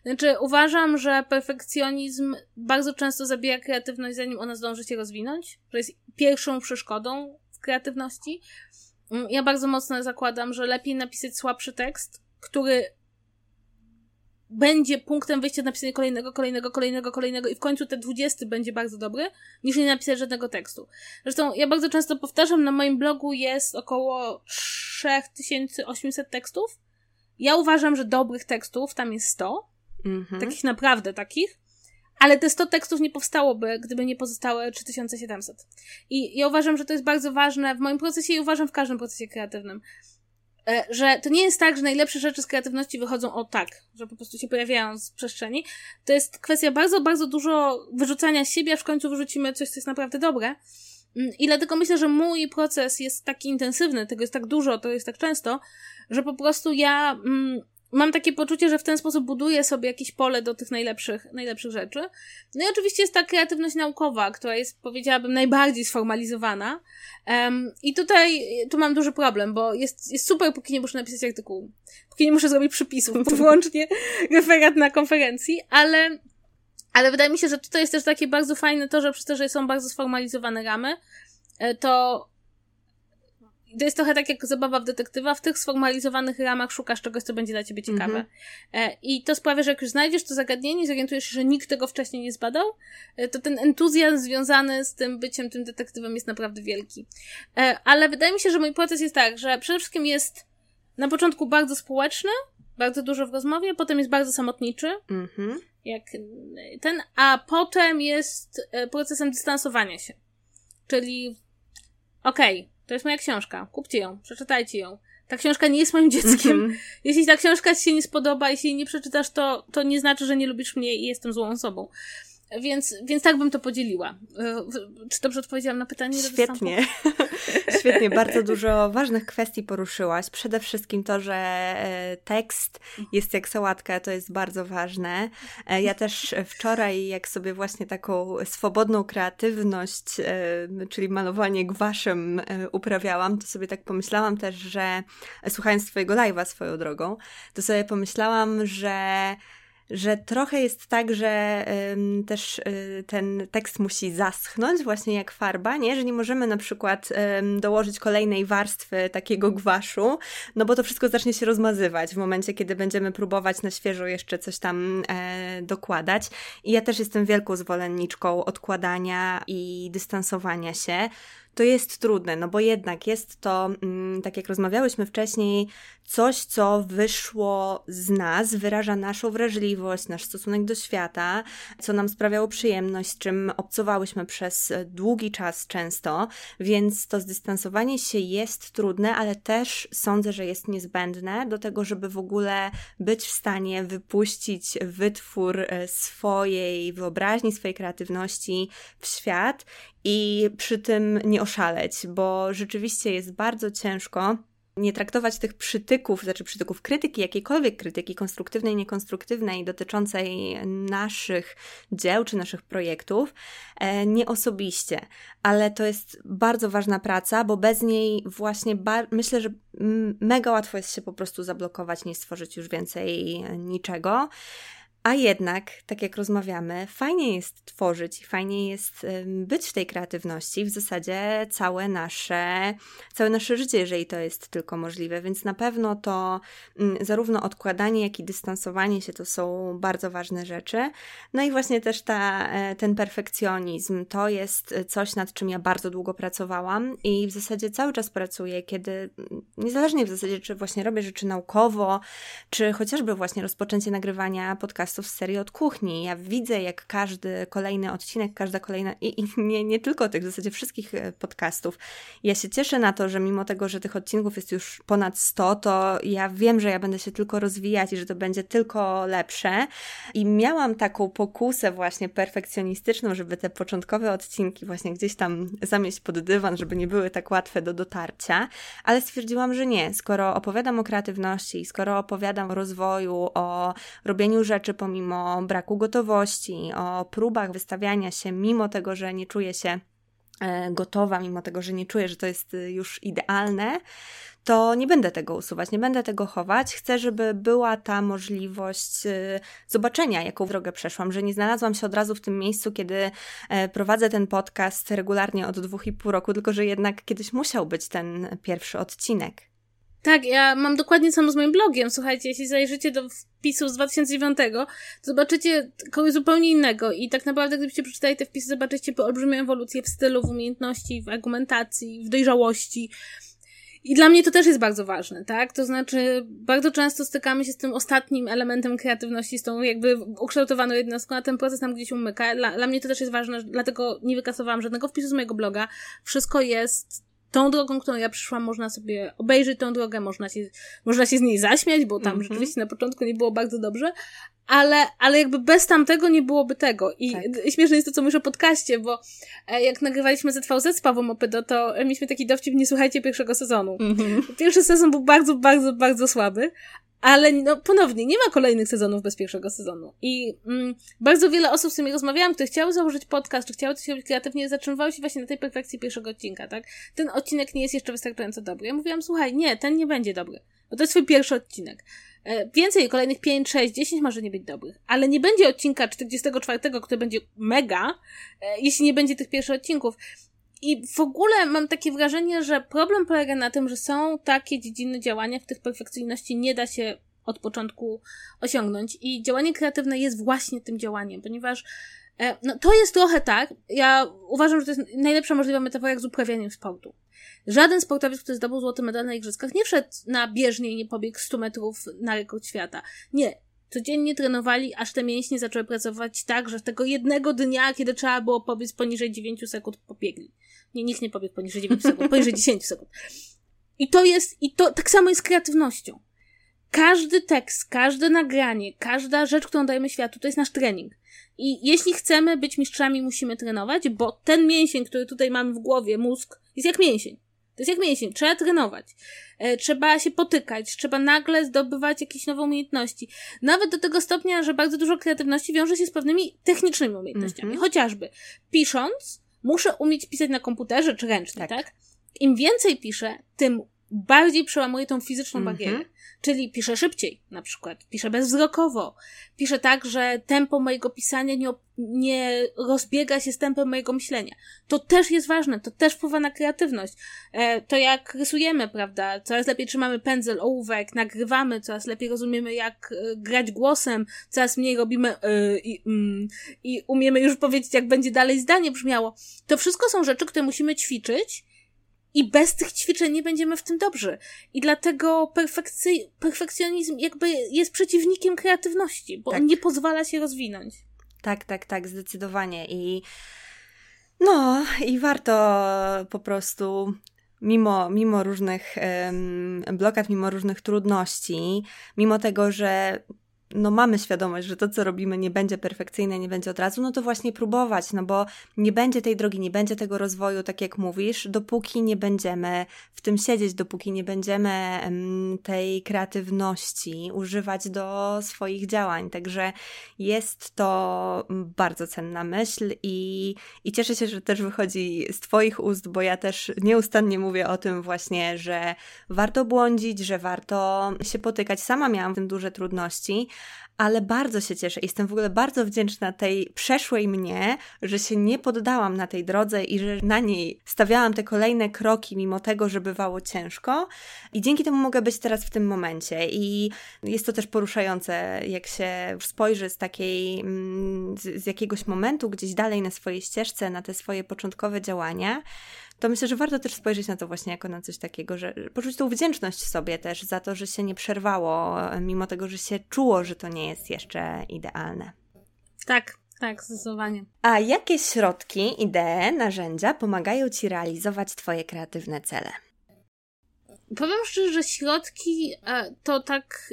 Znaczy uważam, że perfekcjonizm bardzo często zabija kreatywność, zanim ona zdąży się rozwinąć, że jest pierwszą przeszkodą w kreatywności. Ja bardzo mocno zakładam, że lepiej napisać słabszy tekst, który będzie punktem wyjścia do napisania kolejnego i w końcu te 20 będzie bardzo dobry, niż nie napisać żadnego tekstu. Zresztą ja bardzo często powtarzam, na moim blogu jest około 3800 tekstów. Ja uważam, że dobrych tekstów tam jest 100, takich naprawdę, ale te 100 tekstów nie powstałoby, gdyby nie pozostałe 3700. I ja uważam, że to jest bardzo ważne w moim procesie i uważam w każdym procesie kreatywnym, że to nie jest tak, że najlepsze rzeczy z kreatywności wychodzą że po prostu się pojawiają z przestrzeni. To jest kwestia bardzo, bardzo dużo wyrzucania siebie, a w końcu wyrzucimy coś, co jest naprawdę dobre. I dlatego myślę, że mój proces jest taki intensywny, tego jest tak dużo, to jest tak często, że po prostu ja mam takie poczucie, że w ten sposób buduję sobie jakieś pole do tych najlepszych rzeczy. No i oczywiście jest ta kreatywność naukowa, która jest, powiedziałabym, najbardziej sformalizowana. I tu mam duży problem, bo jest super, póki nie muszę napisać artykułu, póki nie muszę zrobić przypisów, wyłącznie referat na konferencji, ale wydaje mi się, że tutaj jest też takie bardzo fajne to, że przez to, że są bardzo sformalizowane ramy, to jest trochę tak jak zabawa w detektywa, w tych sformalizowanych ramach szukasz czegoś, co będzie dla ciebie ciekawe. I to sprawia, że jak już znajdziesz to zagadnienie i zorientujesz się, że nikt tego wcześniej nie zbadał, to ten entuzjazm związany z tym byciem tym detektywem jest naprawdę wielki. Ale wydaje mi się, że mój proces jest tak, że przede wszystkim jest na początku bardzo społeczny, bardzo dużo w rozmowie, potem jest bardzo samotniczy, a potem jest procesem dystansowania się. Czyli to jest moja książka, kupcie ją, przeczytajcie ją. Ta książka nie jest moim dzieckiem. Jeśli ta książka ci się nie spodoba, jeśli jej nie przeczytasz, to nie znaczy, że nie lubisz mnie i jestem złą osobą. Więc tak bym to podzieliła. Czy dobrze odpowiedziałam na pytanie? Świetnie. Świetnie, bardzo dużo ważnych kwestii poruszyłaś. Przede wszystkim to, że tekst jest jak sałatka, to jest bardzo ważne. Ja też wczoraj, jak sobie właśnie taką swobodną kreatywność, czyli malowanie gwaszem uprawiałam, to sobie tak pomyślałam też, że słuchając twojego live'a swoją drogą, to sobie pomyślałam, że trochę jest tak, że też ten tekst musi zaschnąć, właśnie jak farba, nie? Że nie możemy na przykład dołożyć kolejnej warstwy takiego gwaszu, no bo to wszystko zacznie się rozmazywać w momencie, kiedy będziemy próbować na świeżo jeszcze coś tam dokładać. I ja też jestem wielką zwolenniczką odkładania i dystansowania się. To jest trudne, no bo jednak jest to, tak jak rozmawiałyśmy wcześniej, coś, co wyszło z nas, wyraża naszą wrażliwość, nasz stosunek do świata, co nam sprawiało przyjemność, z czym obcowałyśmy przez długi czas często, więc to zdystansowanie się jest trudne, ale też sądzę, że jest niezbędne do tego, żeby w ogóle być w stanie wypuścić wytwór swojej wyobraźni, swojej kreatywności w świat i przy tym nie oszaleć, bo rzeczywiście jest bardzo ciężko nie traktować tych przytyków krytyki, jakiejkolwiek krytyki, konstruktywnej, niekonstruktywnej, dotyczącej naszych dzieł czy naszych projektów, nie osobiście. Ale to jest bardzo ważna praca, bo bez niej właśnie myślę, że mega łatwo jest się po prostu zablokować, nie stworzyć już więcej niczego. A jednak, tak jak rozmawiamy, fajnie jest tworzyć, fajnie jest być w tej kreatywności w zasadzie całe nasze życie, jeżeli to jest tylko możliwe, więc na pewno to zarówno odkładanie, jak i dystansowanie się to są bardzo ważne rzeczy. No i właśnie też ten perfekcjonizm to jest coś, nad czym ja bardzo długo pracowałam i w zasadzie cały czas pracuję, kiedy niezależnie w zasadzie, czy właśnie robię rzeczy naukowo, czy chociażby właśnie rozpoczęcie nagrywania podcastu w serii od kuchni. Ja widzę, jak każdy kolejny odcinek, każda kolejna i nie tylko tych, w zasadzie wszystkich podcastów. Ja się cieszę na to, że mimo tego, że tych odcinków jest już ponad 100, to ja wiem, że ja będę się tylko rozwijać i że to będzie tylko lepsze. I miałam taką pokusę właśnie perfekcjonistyczną, żeby te początkowe odcinki właśnie gdzieś tam zamieść pod dywan, żeby nie były tak łatwe do dotarcia, ale stwierdziłam, że nie. Skoro opowiadam o kreatywności, skoro opowiadam o rozwoju, o robieniu rzeczy pomimo braku gotowości, o próbach wystawiania się, mimo tego, że nie czuję się gotowa, mimo tego, że nie czuję, że to jest już idealne, to nie będę tego usuwać, nie będę tego chować. Chcę, żeby była ta możliwość zobaczenia, jaką drogę przeszłam, że nie znalazłam się od razu w tym miejscu, kiedy prowadzę ten podcast regularnie od 2,5 roku, tylko że jednak kiedyś musiał być ten pierwszy odcinek. Tak, ja mam dokładnie samo z moim blogiem. Słuchajcie, jeśli zajrzycie do wpisów z 2009, to zobaczycie kogoś zupełnie innego i tak naprawdę gdybyście przeczytali te wpisy, zobaczycie olbrzymią ewolucję w stylu, w umiejętności, w argumentacji, w dojrzałości. I dla mnie to też jest bardzo ważne, tak? To znaczy, bardzo często stykamy się z tym ostatnim elementem kreatywności, z tą jakby ukształtowaną jednostką, a ten proces nam gdzieś umyka. Dla mnie to też jest ważne, dlatego nie wykasowałam żadnego wpisu z mojego bloga. Wszystko jest tą drogą, którą ja przyszłam, można sobie obejrzeć tą drogę, można się z niej zaśmiać, bo tam rzeczywiście na początku nie było bardzo dobrze, ale jakby bez tamtego nie byłoby tego. I tak. Śmieszne jest to, co mówisz o podcaście, bo jak nagrywaliśmy ZVZ z Pawłem Opydo, to mieliśmy taki dowcip, nie słuchajcie pierwszego sezonu. Pierwszy sezon był bardzo, bardzo, bardzo słaby, ale no ponownie, nie ma kolejnych sezonów bez pierwszego sezonu. I bardzo wiele osób, z którymi rozmawiałam, które chciały założyć podcast, czy chciały coś robić kreatywnie, zatrzymywały się właśnie na tej perfekcji pierwszego odcinka, tak? Ten odcinek nie jest jeszcze wystarczająco dobry. Ja mówiłam, słuchaj, nie, ten nie będzie dobry, bo to jest twój pierwszy odcinek. Więcej, kolejnych 5, 6, 10 może nie być dobrych, ale nie będzie odcinka 44, który będzie mega, jeśli nie będzie tych pierwszych odcinków. I w ogóle mam takie wrażenie, że problem polega na tym, że są takie dziedziny działania, w których perfekcyjności nie da się od początku osiągnąć i działanie kreatywne jest właśnie tym działaniem, ponieważ no, to jest trochę tak, ja uważam, że to jest najlepsza możliwa metafora jak z uprawianiem sportu. Żaden sportowiec, który zdobył złoty medal na igrzyskach, nie wszedł na bieżnię i nie pobiegł 100 metrów na rekord świata. Nie. Codziennie trenowali, aż te mięśnie zaczęły pracować tak, że tego jednego dnia, kiedy trzeba było pobiec poniżej 9 sekund, pobiegli. Nie, nikt nie pobiegł poniżej 9 sekund, poniżej 10 sekund. I to tak samo jest z kreatywnością. Każdy tekst, każde nagranie, każda rzecz, którą dajemy światu, to jest nasz trening. I jeśli chcemy być mistrzami, musimy trenować, bo ten mięsień, który tutaj mamy w głowie, mózg, jest jak mięsień. To jest jak mięsień. Trzeba trenować. Trzeba się potykać. Trzeba nagle zdobywać jakieś nowe umiejętności. Nawet do tego stopnia, że bardzo dużo kreatywności wiąże się z pewnymi technicznymi umiejętnościami. Chociażby pisząc, muszę umieć pisać na komputerze czy ręcznie, tak? Im więcej piszę, tym bardziej przełamuję tą fizyczną barierę. Czyli piszę szybciej, na przykład. Piszę bezwzrokowo. Piszę tak, że tempo mojego pisania nie rozbiega się z tempem mojego myślenia. To też jest ważne, to też wpływa na kreatywność. To jak rysujemy, prawda? Coraz lepiej trzymamy pędzel, ołówek, nagrywamy, coraz lepiej rozumiemy, jak grać głosem, coraz mniej robimy i umiemy już powiedzieć, jak będzie dalej zdanie brzmiało. To wszystko są rzeczy, które musimy ćwiczyć i bez tych ćwiczeń nie będziemy w tym dobrzy. I dlatego perfekcjonizm jakby jest przeciwnikiem kreatywności, bo on nie pozwala się rozwinąć. Tak, zdecydowanie. I warto po prostu mimo różnych blokad, mimo różnych trudności, mimo tego, że mamy świadomość, że to, co robimy, nie będzie perfekcyjne, nie będzie od razu, to właśnie próbować, bo nie będzie tej drogi, nie będzie tego rozwoju, tak jak mówisz, dopóki nie będziemy w tym siedzieć, dopóki nie będziemy tej kreatywności używać do swoich działań. Także jest to bardzo cenna myśl i cieszę się, że też wychodzi z Twoich ust, bo ja też nieustannie mówię o tym właśnie, że warto błądzić, że warto się potykać. Sama miałam w tym duże trudności, ale bardzo się cieszę i jestem w ogóle bardzo wdzięczna tej przeszłej mnie, że się nie poddałam na tej drodze i że na niej stawiałam te kolejne kroki mimo tego, że bywało ciężko i dzięki temu mogę być teraz w tym momencie i jest to też poruszające, jak się spojrzy z jakiegoś momentu gdzieś dalej na swojej ścieżce, na te swoje początkowe działania, to myślę, że warto też spojrzeć na to właśnie jako na coś takiego, że poczuć tą wdzięczność sobie też za to, że się nie przerwało, mimo tego, że się czuło, że to nie jest jeszcze idealne. Tak, zdecydowanie. A jakie środki, idee, narzędzia pomagają Ci realizować Twoje kreatywne cele? Powiem szczerze, że środki to tak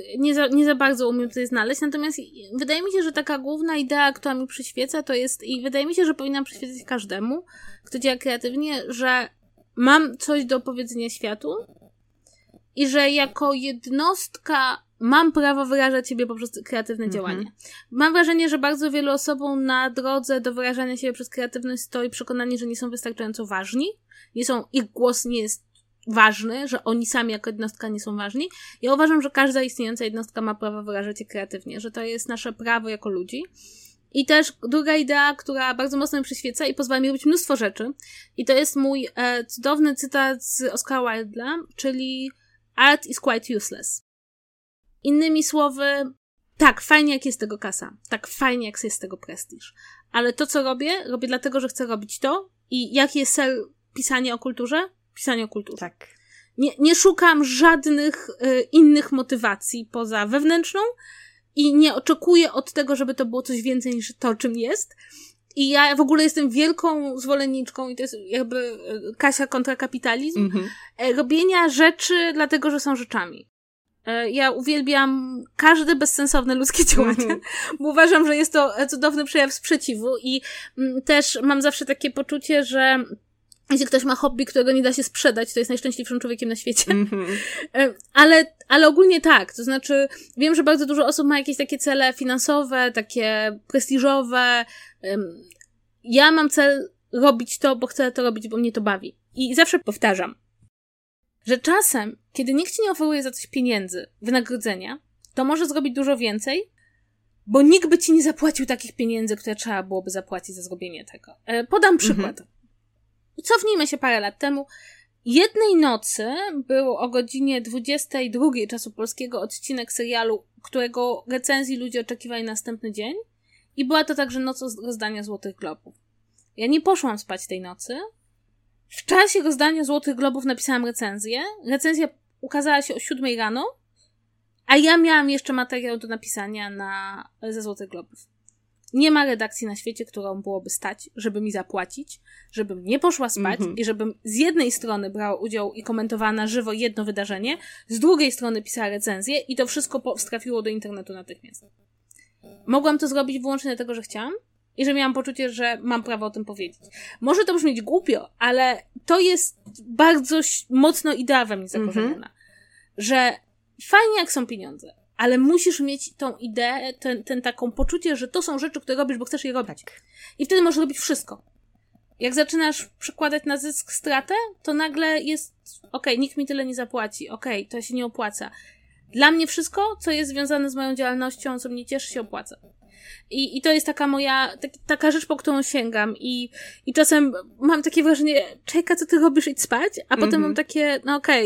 nie za bardzo umiem tutaj znaleźć, natomiast wydaje mi się, że taka główna idea, która mi przyświeca, to jest, i wydaje mi się, że powinna przyświecać każdemu, kto działa kreatywnie, że mam coś do powiedzenia światu i że jako jednostka mam prawo wyrażać siebie poprzez kreatywne działanie. Mam wrażenie, że bardzo wielu osobom na drodze do wyrażania siebie przez kreatywność stoi przekonanie, że nie są wystarczająco ważni, ich głos nie jest ważny, że oni sami jako jednostka nie są ważni. Ja uważam, że każda istniejąca jednostka ma prawo wyrażać się kreatywnie, że to jest nasze prawo jako ludzi. I też druga idea, która bardzo mocno mi przyświeca i pozwala mi robić mnóstwo rzeczy, i to jest mój cudowny cytat z Oscara Wilde'a, czyli "Art is quite useless". Innymi słowy, tak, fajnie jak jest tego kasa, tak, fajnie jak jest tego prestiż, ale to co robię dlatego, że chcę robić to i jaki jest cel pisania o kulturze? Pisanie o kulturze. Tak. Nie szukam żadnych innych motywacji poza wewnętrzną i nie oczekuję od tego, żeby to było coś więcej niż to, czym jest. I ja w ogóle jestem wielką zwolenniczką, i to jest jakby Kasia kontra kapitalizm, robienia rzeczy dlatego, że są rzeczami. Ja uwielbiam każde bezsensowne ludzkie działanie, bo uważam, że jest to cudowny przejaw sprzeciwu i też mam zawsze takie poczucie, że jeśli ktoś ma hobby, którego nie da się sprzedać, to jest najszczęśliwszym człowiekiem na świecie. Ale ogólnie tak, to znaczy wiem, że bardzo dużo osób ma jakieś takie cele finansowe, takie prestiżowe. Ja mam cel robić to, bo chcę to robić, bo mnie to bawi. I zawsze powtarzam, że czasem, kiedy nikt ci nie oferuje za coś pieniędzy, wynagrodzenia, to możesz zrobić dużo więcej, bo nikt by ci nie zapłacił takich pieniędzy, które trzeba byłoby zapłacić za zrobienie tego. Podam przykład. Cofnijmy się parę lat temu. Jednej nocy był o godzinie 22 czasu polskiego odcinek serialu, którego recenzji ludzie oczekiwali następny dzień i była to także noc rozdania Złotych Globów. Ja nie poszłam spać tej nocy. W czasie rozdania Złotych Globów napisałam recenzję. Recenzja ukazała się o 7 rano, a ja miałam jeszcze materiał do napisania ze Złotych Globów. Nie ma redakcji na świecie, którą byłoby stać, żeby mi zapłacić, żebym nie poszła spać i żebym z jednej strony brała udział i komentowała na żywo jedno wydarzenie, z drugiej strony pisała recenzję i to wszystko trafiło do internetu natychmiast. Mogłam to zrobić wyłącznie dlatego, że chciałam i że miałam poczucie, że mam prawo o tym powiedzieć. Może to brzmieć głupio, ale to jest bardzo mocno idea we mnie zakorzeniona, że fajnie jak są pieniądze, ale musisz mieć tą ideę, ten taką poczucie, że to są rzeczy, które robisz, bo chcesz je robić. Tak. I wtedy możesz robić wszystko. Jak zaczynasz przekładać na zysk stratę, to nagle jest nikt mi tyle nie zapłaci, to się nie opłaca. Dla mnie wszystko, co jest związane z moją działalnością, co mnie cieszy, się opłaca. I to jest taka moja, taka rzecz, po którą sięgam i czasem mam takie wrażenie, Czajka, co ty robisz, idź spać, a potem mam takie,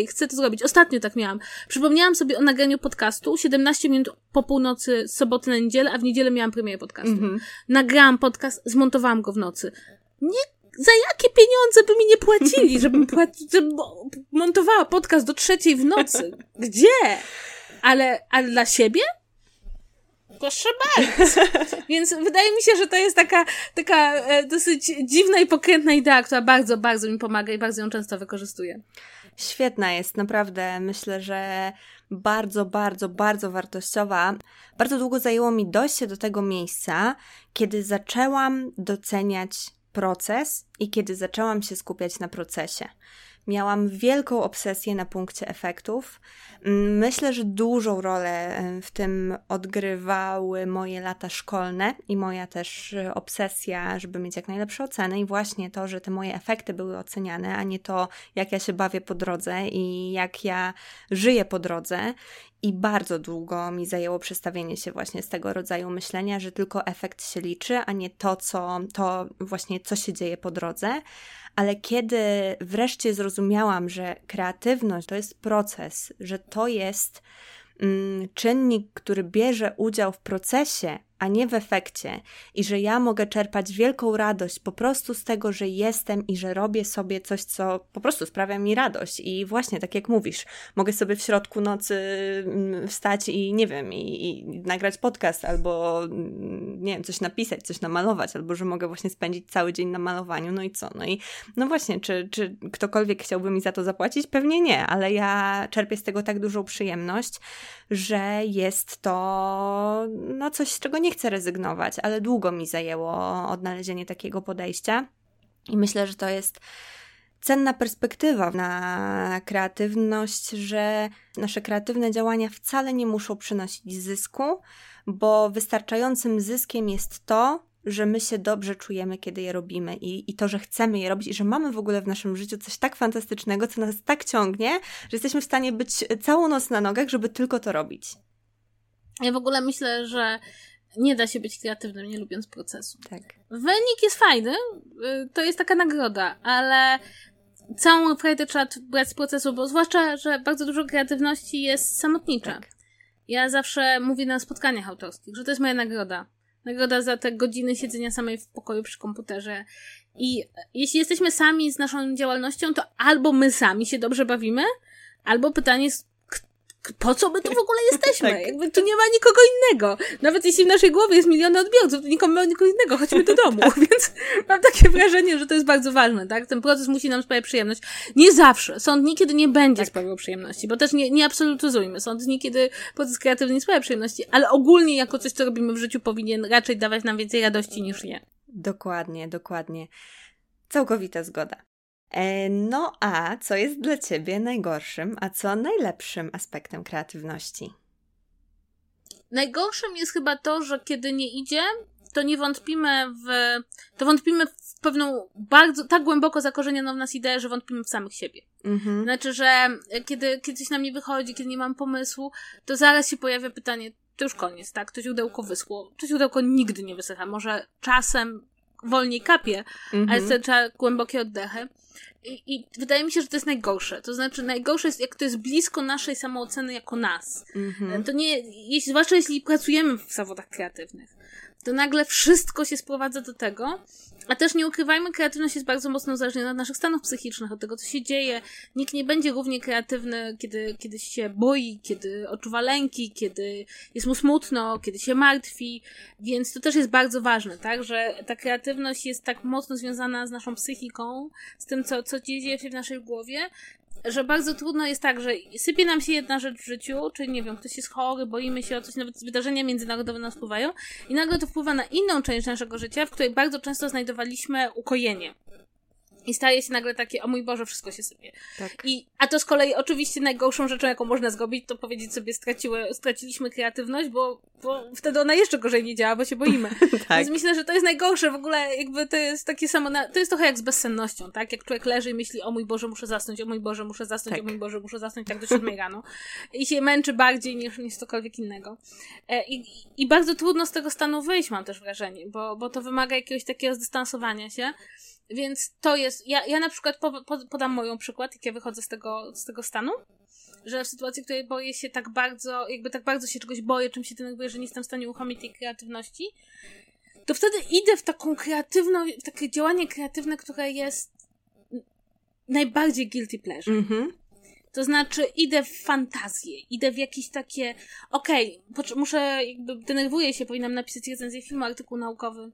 chcę to zrobić. Ostatnio tak miałam. Przypomniałam sobie o nagraniu podcastu 17 minut po północy z soboty na niedzielę, a w niedzielę miałam premierę podcastu. Nagrałam podcast, zmontowałam go w nocy. Za jakie pieniądze by mi nie płacili, żebym montowała podcast do 3:00 w nocy? Gdzie? Ale dla siebie? Proszę bardzo. Więc wydaje mi się, że to jest taka dosyć dziwna i pokrętna idea, która bardzo, bardzo mi pomaga i bardzo ją często wykorzystuję. Świetna jest, naprawdę. Myślę, że bardzo, bardzo, bardzo wartościowa. Bardzo długo zajęło mi dojście do tego miejsca, kiedy zaczęłam doceniać proces i kiedy zaczęłam się skupiać na procesie. miałam wielką obsesję na punkcie efektów. Myślę, że dużą rolę w tym odgrywały moje lata szkolne i moja też obsesja, żeby mieć jak najlepsze oceny i właśnie to, że te moje efekty były oceniane, a nie to, jak ja się bawię po drodze i jak ja żyję po drodze. I bardzo długo mi zajęło przestawienie się właśnie z tego rodzaju myślenia, że tylko efekt się liczy, a nie to, co się dzieje po drodze. Ale kiedy wreszcie zrozumiałam, że kreatywność to jest proces, że to jest czynnik, który bierze udział w procesie, a nie w efekcie i że ja mogę czerpać wielką radość po prostu z tego, że jestem i że robię sobie coś, co po prostu sprawia mi radość i właśnie tak jak mówisz, mogę sobie w środku nocy wstać i nie wiem, i nagrać podcast albo nie wiem, coś napisać, coś namalować albo że mogę właśnie spędzić cały dzień na malowaniu, no i co? No i no właśnie, czy ktokolwiek chciałby mi za to zapłacić? Pewnie nie, ale ja czerpię z tego tak dużą przyjemność, że jest to no coś, z czego nie chcę rezygnować, ale długo mi zajęło odnalezienie takiego podejścia i myślę, że to jest cenna perspektywa na kreatywność, że nasze kreatywne działania wcale nie muszą przynosić zysku, bo wystarczającym zyskiem jest to, że my się dobrze czujemy, kiedy je robimy i to, że chcemy je robić i że mamy w ogóle w naszym życiu coś tak fantastycznego, co nas tak ciągnie, że jesteśmy w stanie być całą noc na nogach, żeby tylko to robić. Ja w ogóle myślę, że nie da się być kreatywnym, nie lubiąc procesu. Tak. Wynik jest fajny, to jest taka nagroda, ale całą frajdę trzeba brać z procesu, bo zwłaszcza, że bardzo dużo kreatywności jest samotnicza. Tak. Ja zawsze mówię na spotkaniach autorskich, że to jest moja nagroda. Nagroda za te godziny siedzenia samej w pokoju przy komputerze. I jeśli jesteśmy sami z naszą działalnością, to albo my sami się dobrze bawimy, albo pytanie jest, po co my tu w ogóle jesteśmy? Tak. Jakby tu nie ma nikogo innego. Nawet jeśli w naszej głowie jest miliony odbiorców, to nikogo innego, chodźmy do domu. Tak. Więc mam takie wrażenie, że to jest bardzo ważne, tak? Ten proces musi nam sprawiać przyjemność. Nie zawsze. Sąd niekiedy nie będzie sprawiał przyjemności, bo też nie absolutyzujmy. Sąd niekiedy proces kreatywny nie sprawia przyjemności, ale ogólnie jako coś, co robimy w życiu, powinien raczej dawać nam więcej radości niż nie. Dokładnie, dokładnie. Całkowita zgoda. No a co jest dla Ciebie najgorszym, a co najlepszym aspektem kreatywności? Najgorszym jest chyba to, że kiedy nie idzie, to wątpimy w pewną bardzo, tak głęboko zakorzenioną w nas ideę, że wątpimy w samych siebie. Mhm. Znaczy, że kiedy coś nam nie wychodzi, kiedy nie mam pomysłu, to zaraz się pojawia pytanie, to już koniec, tak? To źródełko wyschło. To źródełko nigdy nie wysycha. Może czasem wolniej kapie, ale wtedy trzeba głębokie oddechy. I wydaje mi się, że to jest najgorsze. To znaczy najgorsze jest, jak to jest blisko naszej samooceny jako nas. To nie, zwłaszcza jeśli pracujemy w zawodach kreatywnych, to nagle wszystko się sprowadza do tego, a też nie ukrywajmy, kreatywność jest bardzo mocno uzależniona od naszych stanów psychicznych, od tego, co się dzieje. Nikt nie będzie równie kreatywny, kiedy się boi, kiedy odczuwa lęki, kiedy jest mu smutno, kiedy się martwi, więc to też jest bardzo ważne, tak, że ta kreatywność jest tak mocno związana z naszą psychiką, z tym, co dzieje się w naszej głowie, że bardzo trudno jest tak, że sypie nam się jedna rzecz w życiu, czyli nie wiem, ktoś jest chory, boimy się o coś, nawet wydarzenia międzynarodowe nas wpływają i nagle to wpływa na inną część naszego życia, w której bardzo często znajdowaliśmy ukojenie. I staje się nagle takie, o mój Boże, wszystko się sypie. Tak. A to z kolei oczywiście najgorszą rzeczą, jaką można zrobić, to powiedzieć sobie, straciliśmy kreatywność, bo wtedy ona jeszcze gorzej nie działa, bo się boimy. Tak. Więc myślę, że to jest najgorsze w ogóle, jakby to jest takie samo, to jest trochę jak z bezsennością, tak? Jak człowiek leży i myśli, o mój Boże, muszę zasnąć, o mój Boże, muszę zasnąć, tak. O mój Boże, muszę zasnąć, tak do 7 rano. I się męczy bardziej niż cokolwiek innego. I bardzo trudno z tego stanu wyjść, mam też wrażenie, bo to wymaga jakiegoś takiego zdystansowania się. Więc to jest, ja na przykład podam moją przykład, jak ja wychodzę z tego stanu, że w sytuacji, w której boję się tak bardzo, jakby tak bardzo się czegoś boję, czym się denerwuję, że nie jestem w stanie uruchomić tej kreatywności, to wtedy idę w taką kreatywną, w takie działanie kreatywne, które jest najbardziej guilty pleasure. Mhm. To znaczy idę w fantazję, idę w jakieś takie, muszę, jakby denerwuję się, powinnam napisać recenzję filmu, artykuł naukowy.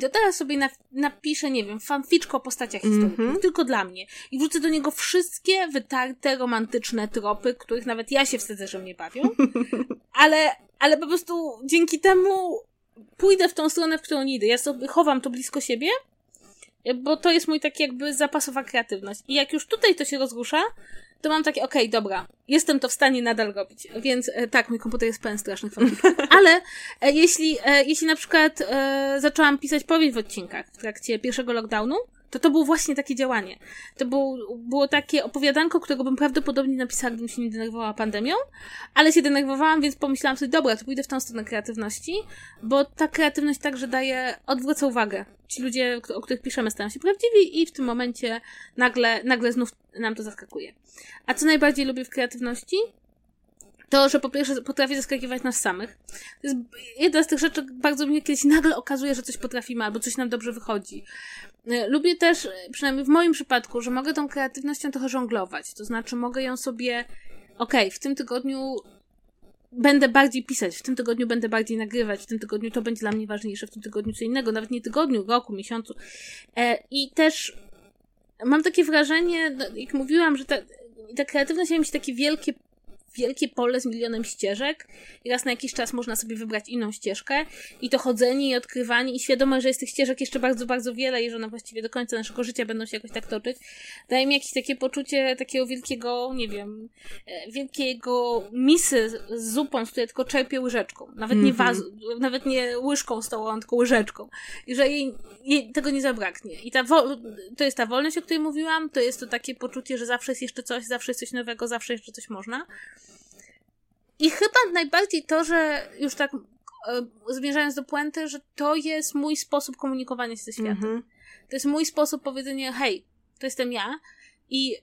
To teraz sobie napiszę, nie wiem, fanficzko o postaciach historycznych, tylko dla mnie. I wrzucę do niego wszystkie wytarte, romantyczne tropy, których nawet ja się wstydzę, że mnie bawią. Ale po prostu dzięki temu pójdę w tą stronę, w którą idę. Ja sobie chowam to blisko siebie, Bo to jest mój taki jakby zapasowa kreatywność. I jak już tutaj to się rozrusza, to mam takie, okej, dobra, jestem to w stanie nadal robić. Więc tak, mój komputer jest pełen strasznych fotografii. Ale jeśli na przykład zaczęłam pisać powieść w odcinkach w trakcie pierwszego lockdownu, to było właśnie takie działanie. To było takie opowiadanko, którego bym prawdopodobnie napisała, gdybym się nie denerwowała pandemią, ale się denerwowałam, więc pomyślałam sobie, dobra, to pójdę w tą stronę kreatywności, bo ta kreatywność także odwraca uwagę. Ci ludzie, o których piszemy, stają się prawdziwi i w tym momencie nagle znów nam to zaskakuje. A co najbardziej lubię w kreatywności? To, że po pierwsze potrafi zaskakiwać nas samych. To jest jedna z tych rzeczy, bardzo mnie kiedyś nagle okazuje, że coś potrafimy albo coś nam dobrze wychodzi. Lubię też, przynajmniej w moim przypadku, że mogę tą kreatywnością trochę żonglować. To znaczy mogę ją sobie, w tym tygodniu będę bardziej pisać, w tym tygodniu będę bardziej nagrywać, w tym tygodniu to będzie dla mnie ważniejsze, w tym tygodniu co innego, nawet nie tygodniu, roku, miesiącu. I też mam takie wrażenie, jak mówiłam, że ta kreatywność ma mieć takie wielkie pole z milionem ścieżek i raz na jakiś czas można sobie wybrać inną ścieżkę i to chodzenie i odkrywanie i świadomość, że jest tych ścieżek jeszcze bardzo, bardzo wiele i że one właściwie do końca naszego życia będą się jakoś tak toczyć, daje mi jakieś takie poczucie takiego wielkiego, wielkiego misy z zupą, z której tylko czerpię łyżeczką. Nawet nie łyżką stołową, tylko łyżeczką. I że jej tego nie zabraknie. I to jest ta wolność, o której mówiłam, to jest to takie poczucie, że zawsze jest jeszcze coś, zawsze jest coś nowego, zawsze jeszcze coś można. I chyba najbardziej to, że już tak zmierzając do puenty, że to jest mój sposób komunikowania się ze światem. To jest mój sposób powiedzenia, hej, to jestem ja i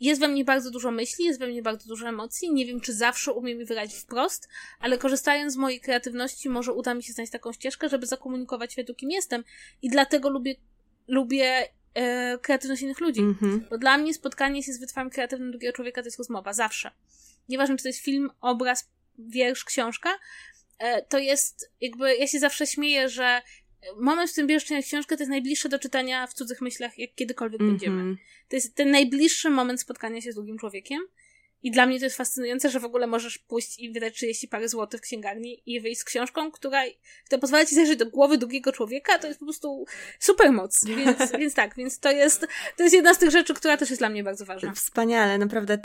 jest we mnie bardzo dużo myśli, jest we mnie bardzo dużo emocji, nie wiem, czy zawsze umiem je wyrazić wprost, ale korzystając z mojej kreatywności może uda mi się znaleźć taką ścieżkę, żeby zakomunikować światu, kim jestem i dlatego lubię kreatywność innych ludzi. Bo dla mnie spotkanie się z wytwami kreatywnym drugiego człowieka to jest rozmowa, zawsze. Nieważne, czy to jest film, obraz, wiersz, książka, to jest jakby, ja się zawsze śmieję, że moment, w którym bierzesz książkę, to jest najbliższe do czytania w cudzych myślach, jak kiedykolwiek będziemy. To jest ten najbliższy moment spotkania się z drugim człowiekiem i dla mnie to jest fascynujące, że w ogóle możesz pójść i wydać 30 parę złotych w księgarni i wyjść z książką, która pozwala ci zajrzeć do głowy drugiego człowieka, to jest po prostu super moc. Więc to jest jedna z tych rzeczy, która też jest dla mnie bardzo ważna. Wspaniale, naprawdę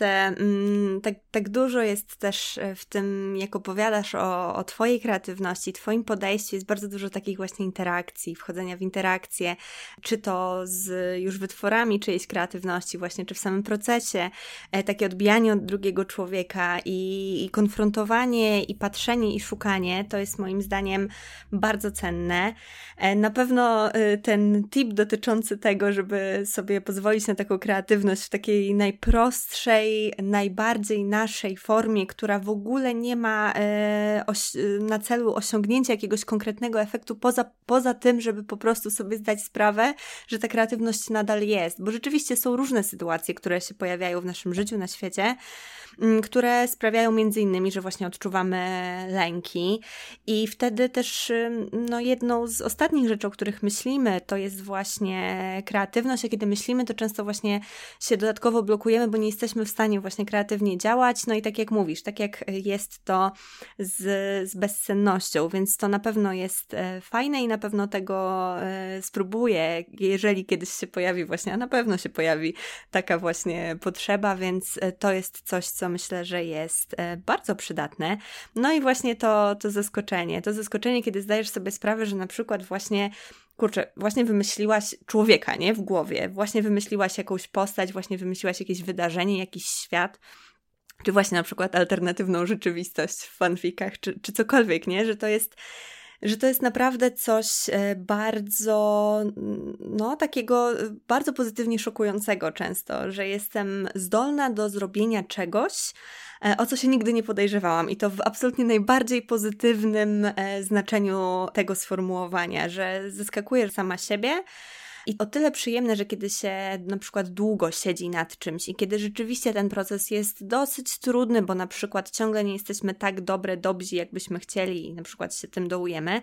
tak dużo jest też w tym, jak opowiadasz o twojej kreatywności, twoim podejściu, jest bardzo dużo takich właśnie interakcji, wchodzenia w interakcje, czy to z już wytworami czyjejś kreatywności właśnie, czy w samym procesie, takie odbijanie od drugiego człowieka i konfrontowanie, i patrzenie, i szukanie, to jest moim zdaniem bardzo cenne. Na pewno ten tip dotyczący tego, żeby sobie pozwolić na taką kreatywność w takiej najprostszej, najbardziej naszej formie, która w ogóle nie ma na celu osiągnięcia jakiegoś konkretnego efektu, poza tym, żeby po prostu sobie zdać sprawę, że ta kreatywność nadal jest. Bo rzeczywiście są różne sytuacje, które się pojawiają w naszym życiu, na świecie, które sprawiają między innymi, że właśnie odczuwamy lęki i wtedy też jedną z ostatnich rzeczy, o których myślimy, to jest właśnie kreatywność, a kiedy myślimy, to często właśnie się dodatkowo blokujemy, bo nie jesteśmy w stanie właśnie kreatywnie działać, i tak jak mówisz, tak jak jest to z bezsennością, więc to na pewno jest fajne i na pewno tego spróbuję, jeżeli kiedyś się pojawi właśnie, a na pewno się pojawi taka właśnie potrzeba, więc to jest coś, co myślę, że jest bardzo przydatne. I właśnie to zaskoczenie, kiedy zdajesz sobie sprawę, że na przykład właśnie wymyśliłaś człowieka, nie? W głowie, właśnie wymyśliłaś jakąś postać, właśnie wymyśliłaś jakieś wydarzenie, jakiś świat, czy właśnie na przykład alternatywną rzeczywistość w fanfikach, czy cokolwiek, nie? Że to jest naprawdę coś bardzo, takiego bardzo pozytywnie szokującego często, że jestem zdolna do zrobienia czegoś, o co się nigdy nie podejrzewałam i to w absolutnie najbardziej pozytywnym znaczeniu tego sformułowania, że zaskakujesz sama siebie. I o tyle przyjemne, że kiedy się na przykład długo siedzi nad czymś i kiedy rzeczywiście ten proces jest dosyć trudny, bo na przykład ciągle nie jesteśmy tak dobrzy, jakbyśmy chcieli i na przykład się tym dołujemy,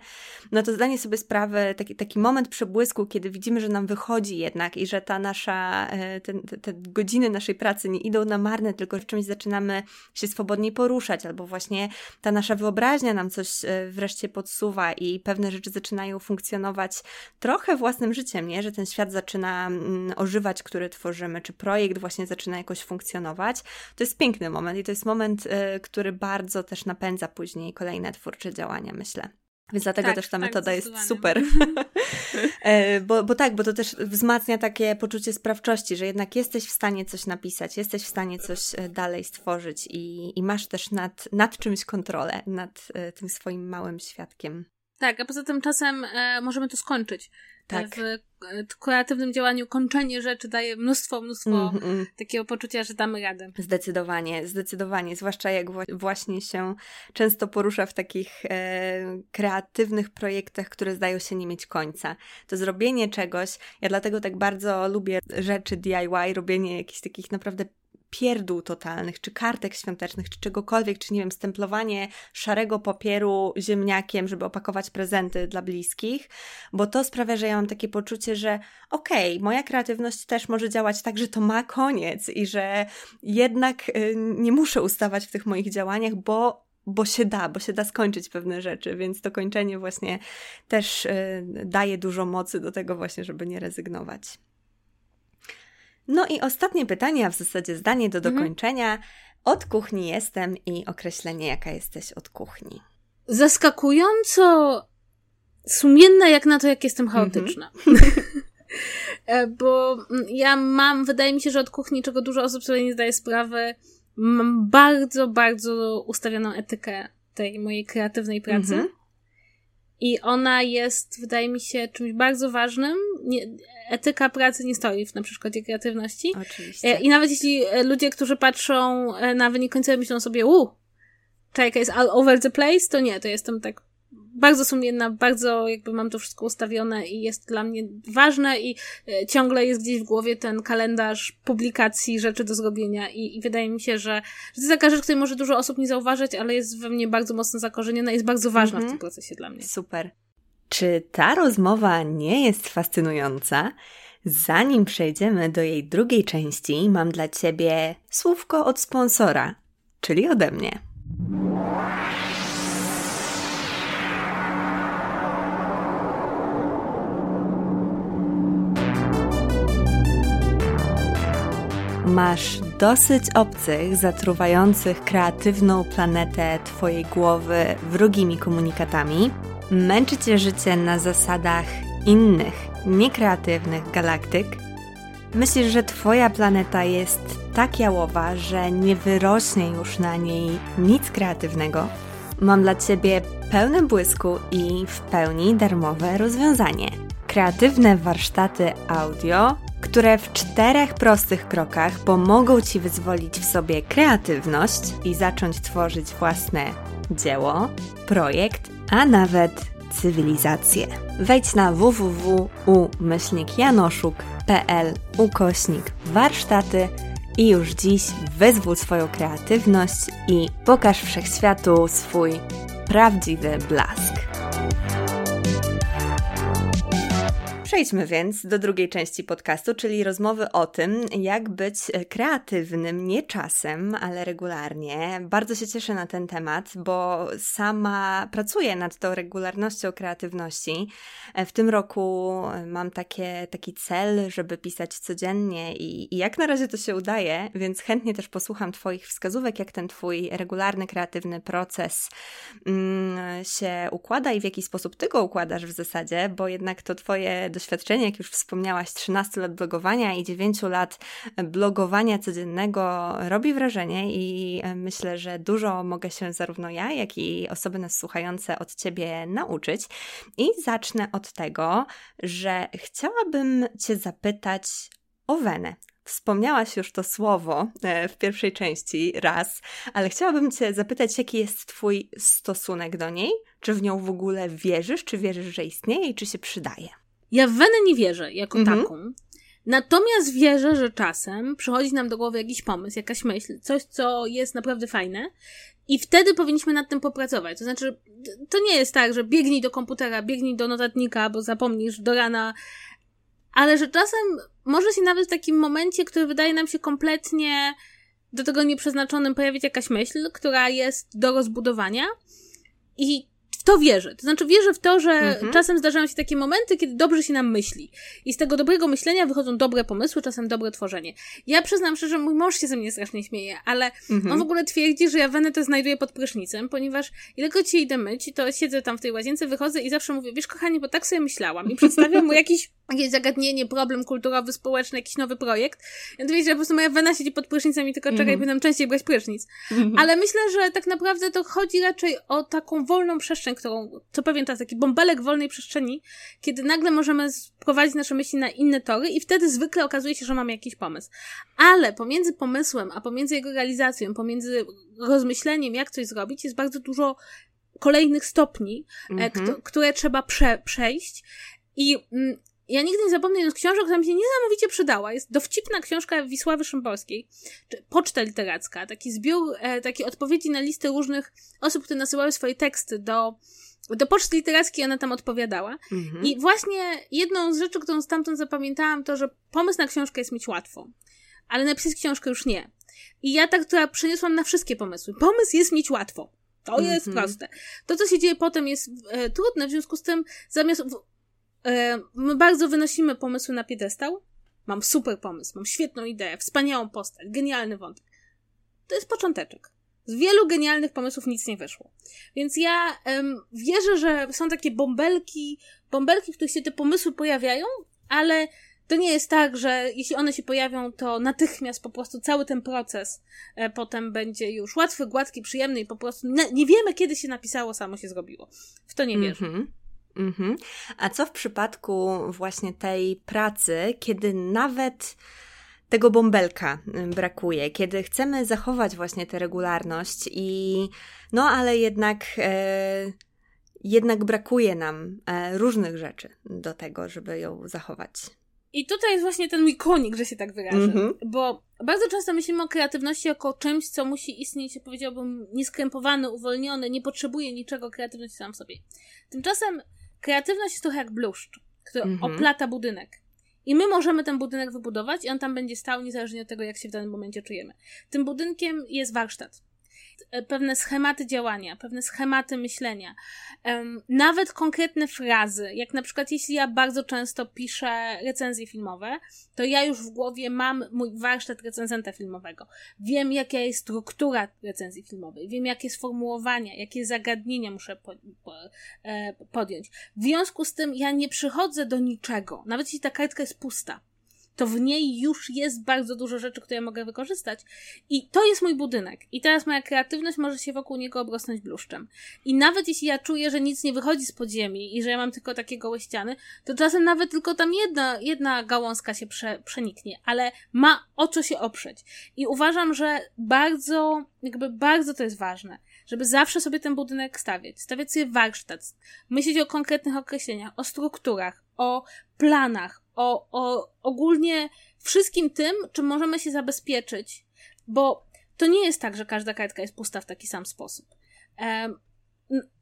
to zdanie sobie sprawy, taki moment przebłysku, kiedy widzimy, że nam wychodzi jednak i że ta nasza, te godziny naszej pracy nie idą na marne, tylko w czymś zaczynamy się swobodniej poruszać albo właśnie ta nasza wyobraźnia nam coś wreszcie podsuwa i pewne rzeczy zaczynają funkcjonować trochę własnym życiem, nie? Że ten świat zaczyna ożywać, który tworzymy, czy projekt właśnie zaczyna jakoś funkcjonować, to jest piękny moment i to jest moment, który bardzo też napędza później kolejne twórcze działania, myślę. Więc dlatego tak, też ta metoda jest super. bo to też wzmacnia takie poczucie sprawczości, że jednak jesteś w stanie coś napisać, jesteś w stanie coś dalej stworzyć i masz też nad czymś kontrolę, nad tym swoim małym świadkiem. Tak, a poza tym czasem możemy to skończyć. Tak. W kreatywnym działaniu kończenie rzeczy daje mnóstwo takiego poczucia, że damy radę. Zdecydowanie. Zwłaszcza jak właśnie się często porusza w takich kreatywnych projektach, które zdają się nie mieć końca. To zrobienie czegoś, ja dlatego tak bardzo lubię rzeczy DIY, robienie jakichś takich naprawdę pierdół totalnych, czy kartek świątecznych, czy czegokolwiek, czy nie wiem, stemplowanie szarego papieru ziemniakiem, żeby opakować prezenty dla bliskich, bo to sprawia, że ja mam takie poczucie, że okej, moja kreatywność też może działać tak, że to ma koniec i że jednak nie muszę ustawać w tych moich działaniach, bo się da skończyć pewne rzeczy, więc to kończenie właśnie też daje dużo mocy do tego właśnie, żeby nie rezygnować. No i ostatnie pytanie, a w zasadzie zdanie do dokończenia. Od kuchni jestem i określenie, jaka jesteś od kuchni. Zaskakująco sumienna jak na to, jak jestem chaotyczna. Bo ja mam, wydaje mi się, że od kuchni, czego dużo osób sobie nie zdaje sprawy, mam bardzo, bardzo ustawioną etykę tej mojej kreatywnej pracy. I ona jest, wydaje mi się, czymś bardzo ważnym. Etyka pracy nie stoi na przeszkodzie kreatywności. Oczywiście. I nawet jeśli ludzie, którzy patrzą na wynik końcowy, myślą sobie, Czajka jest all over the place, to nie, to jestem tak bardzo sumienna, bardzo jakby mam to wszystko ustawione i jest dla mnie ważne i ciągle jest gdzieś w głowie ten kalendarz publikacji, rzeczy do zrobienia i wydaje mi się, że to jest taka rzecz, której może dużo osób nie zauważyć, ale jest we mnie bardzo mocno zakorzeniona i jest bardzo ważna w tym procesie dla mnie. Super. Czy ta rozmowa nie jest fascynująca? Zanim przejdziemy do jej drugiej części, mam dla Ciebie słówko od sponsora, czyli ode mnie. Masz dosyć obcych, zatruwających kreatywną planetę Twojej głowy wrogimi komunikatami? Męczy Cię życie na zasadach innych, niekreatywnych galaktyk? Myślisz, że Twoja planeta jest tak jałowa, że nie wyrośnie już na niej nic kreatywnego? Mam dla Ciebie pełne błysku i w pełni darmowe rozwiązanie. Kreatywne warsztaty audio, które w 4 prostych krokach pomogą Ci wyzwolić w sobie kreatywność i zacząć tworzyć własne dzieło, projekt, a nawet cywilizację. Wejdź na www.u-janoszuk.pl/warsztaty i już dziś wyzwól swoją kreatywność i pokaż wszechświatu swój prawdziwy blask. Przejdźmy więc do drugiej części podcastu, czyli rozmowy o tym, jak być kreatywnym nie czasem, ale regularnie. Bardzo się cieszę na ten temat, bo sama pracuję nad tą regularnością kreatywności. W tym roku mam taki cel, żeby pisać codziennie i jak na razie to się udaje, więc chętnie też posłucham Twoich wskazówek, jak ten Twój regularny, kreatywny proces się układa i w jaki sposób Ty go układasz w zasadzie, bo jednak to Twoje doświadczenie, jak już wspomniałaś, 13 lat blogowania i 9 lat blogowania codziennego robi wrażenie i myślę, że dużo mogę się zarówno ja, jak i osoby nas słuchające od Ciebie nauczyć. I zacznę od tego, że chciałabym Cię zapytać o wenę. Wspomniałaś już to słowo w pierwszej części raz, ale chciałabym Cię zapytać, jaki jest Twój stosunek do niej? Czy w nią w ogóle wierzysz? Czy wierzysz, że istnieje i czy się przydaje? Ja w wenę nie wierzę jako taką, natomiast wierzę, że czasem przychodzi nam do głowy jakiś pomysł, jakaś myśl, coś, co jest naprawdę fajne i wtedy powinniśmy nad tym popracować. To znaczy, to nie jest tak, że biegnij do komputera, biegnij do notatnika, bo zapomnisz do rana, ale że czasem może się nawet w takim momencie, który wydaje nam się kompletnie do tego nieprzeznaczonym, pojawić jakaś myśl, która jest do rozbudowania i W to wierzę. To znaczy wierzę w to, że czasem zdarzają się takie momenty, kiedy dobrze się nam myśli. I z tego dobrego myślenia wychodzą dobre pomysły, czasem dobre tworzenie. Ja przyznam szczerze, mój mąż się ze mnie strasznie śmieje, ale on w ogóle twierdzi, że ja wenę to znajduję pod prysznicem, ponieważ ilekroć idę myć, to siedzę tam w tej łazience, wychodzę i zawsze mówię, wiesz kochanie, bo tak sobie myślałam. I przedstawiam mu jakieś zagadnienie, problem kulturowy, społeczny, jakiś nowy projekt. Ja to wiecie, że po prostu moja wena siedzi pod prysznicem i tylko czeka i będę częściej brać prysznic. Ale myślę, że tak naprawdę to chodzi raczej o taką wolną przestrzeń, którą co pewien czas, taki bąbelek wolnej przestrzeni, kiedy nagle możemy sprowadzić nasze myśli na inne tory i wtedy zwykle okazuje się, że mamy jakiś pomysł. Ale pomiędzy pomysłem, a pomiędzy jego realizacją, pomiędzy rozmyśleniem, jak coś zrobić, jest bardzo dużo kolejnych stopni, które trzeba przejść i... Ja nigdy nie zapomnę jedną z książek, która mi się niesamowicie przydała. Jest dowcipna książka Wisławy Szymborskiej, Poczta Literacka, taki zbiór, takie odpowiedzi na listy różnych osób, które nasyłały swoje teksty do Poczty Literackiej, ona tam odpowiadała. I właśnie jedną z rzeczy, którą stamtąd zapamiętałam, to, że pomysł na książkę jest mieć łatwo, ale napisać książkę już nie. I ja tak, która przeniosłam na wszystkie pomysły. Pomysł jest mieć łatwo. To jest proste. To, co się dzieje potem, jest trudne, w związku z tym zamiast... My bardzo wynosimy pomysły na piedestał. Mam super pomysł, mam świetną ideę, wspaniałą postać, genialny wątek. To jest począteczek. Z wielu genialnych pomysłów nic nie wyszło. Więc ja wierzę, że są takie bąbelki, w których się te pomysły pojawiają, ale to nie jest tak, że jeśli one się pojawią, to natychmiast po prostu cały ten proces potem będzie już łatwy, gładki, przyjemny i po prostu nie wiemy, kiedy się napisało, samo się zrobiło. W to nie wierzę. A co w przypadku właśnie tej pracy, kiedy nawet tego bąbelka brakuje, kiedy chcemy zachować właśnie tę regularność i no ale jednak brakuje nam różnych rzeczy do tego, żeby ją zachować. I tutaj jest właśnie ten mój konik, że się tak wyrażę, bo bardzo często myślimy o kreatywności jako czymś, co musi istnieć, powiedziałbym, nieskrępowane, uwolnione, nie potrzebuje niczego kreatywności sam w sobie. Tymczasem kreatywność jest trochę jak bluszcz, który oplata budynek. I my możemy ten budynek wybudować i on tam będzie stał niezależnie od tego, jak się w danym momencie czujemy. Tym budynkiem jest warsztat. Pewne schematy działania, pewne schematy myślenia, nawet konkretne frazy, jak na przykład jeśli ja bardzo często piszę recenzje filmowe, to ja już w głowie mam mój warsztat recenzenta filmowego. Wiem, jaka jest struktura recenzji filmowej, wiem, jakie sformułowania, jakie zagadnienia muszę podjąć. W związku z tym ja nie przychodzę do niczego, nawet jeśli ta kartka jest pusta, to w niej już jest bardzo dużo rzeczy, które ja mogę wykorzystać. I to jest mój budynek. I teraz moja kreatywność może się wokół niego obrosnąć bluszczem. I nawet jeśli ja czuję, że nic nie wychodzi z podziemi i że ja mam tylko takie gołe ściany, to czasem nawet tylko tam jedna gałązka się przeniknie, ale ma o co się oprzeć. I uważam, że bardzo to jest ważne, żeby zawsze sobie ten budynek stawiać sobie warsztat, myśleć o konkretnych określeniach, o strukturach, o planach, o ogólnie wszystkim tym, czym możemy się zabezpieczyć, bo to nie jest tak, że każda kartka jest pusta w taki sam sposób.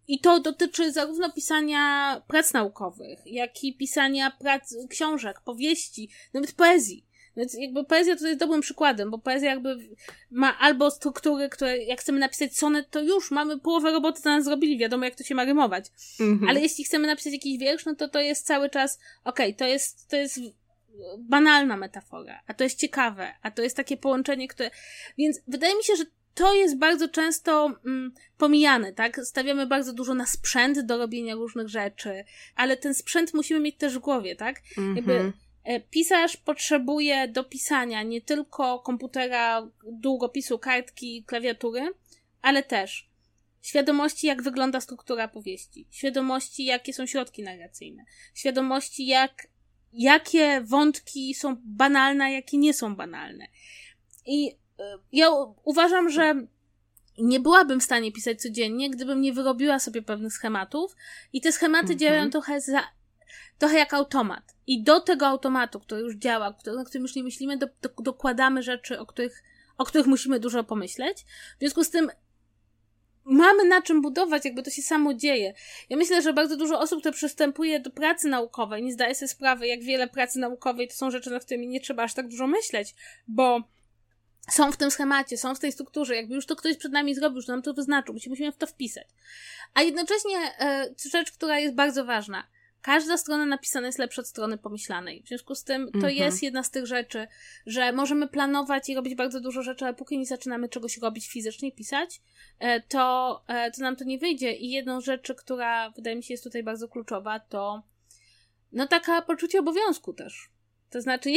I to dotyczy zarówno pisania prac naukowych, jak i pisania książek, powieści, nawet poezji. Więc poezja tutaj jest dobrym przykładem, bo poezja ma albo struktury, które jak chcemy napisać sonet, to już mamy połowę roboty, co nas zrobili, wiadomo jak to się ma rymować. Ale jeśli chcemy napisać jakiś wiersz, no to jest cały czas, to jest banalna metafora, a to jest ciekawe, a to jest takie połączenie, które... Więc wydaje mi się, że to jest bardzo często pomijane, tak? Stawiamy bardzo dużo na sprzęt do robienia różnych rzeczy, ale ten sprzęt musimy mieć też w głowie, tak? Pisarz potrzebuje do pisania nie tylko komputera, długopisu, kartki, klawiatury, ale też świadomości, jak wygląda struktura powieści, świadomości, jakie są środki narracyjne, świadomości, jakie wątki są banalne, a jakie nie są banalne. I ja uważam, że nie byłabym w stanie pisać codziennie, gdybym nie wyrobiła sobie pewnych schematów i te schematy działają trochę jak automat. I do tego automatu, który już działa, na którym już nie myślimy, dokładamy rzeczy, o których musimy dużo pomyśleć. W związku z tym mamy na czym budować, to się samo dzieje. Ja myślę, że bardzo dużo osób, które przystępuje do pracy naukowej, nie zdaje sobie sprawy, jak wiele pracy naukowej to są rzeczy, nad którymi nie trzeba aż tak dużo myśleć, bo są w tym schemacie, są w tej strukturze, jakby już to ktoś przed nami zrobił, już nam to wyznaczył, musimy w to wpisać. A jednocześnie rzecz, która jest bardzo ważna, każda strona napisana jest lepsza od strony pomyślanej. W związku z tym to jest jedna z tych rzeczy, że możemy planować i robić bardzo dużo rzeczy, ale póki nie zaczynamy czegoś robić fizycznie, pisać, to nam to nie wyjdzie. I jedną rzecz, która wydaje mi się jest tutaj bardzo kluczowa, to no taka poczucie obowiązku też. To znaczy,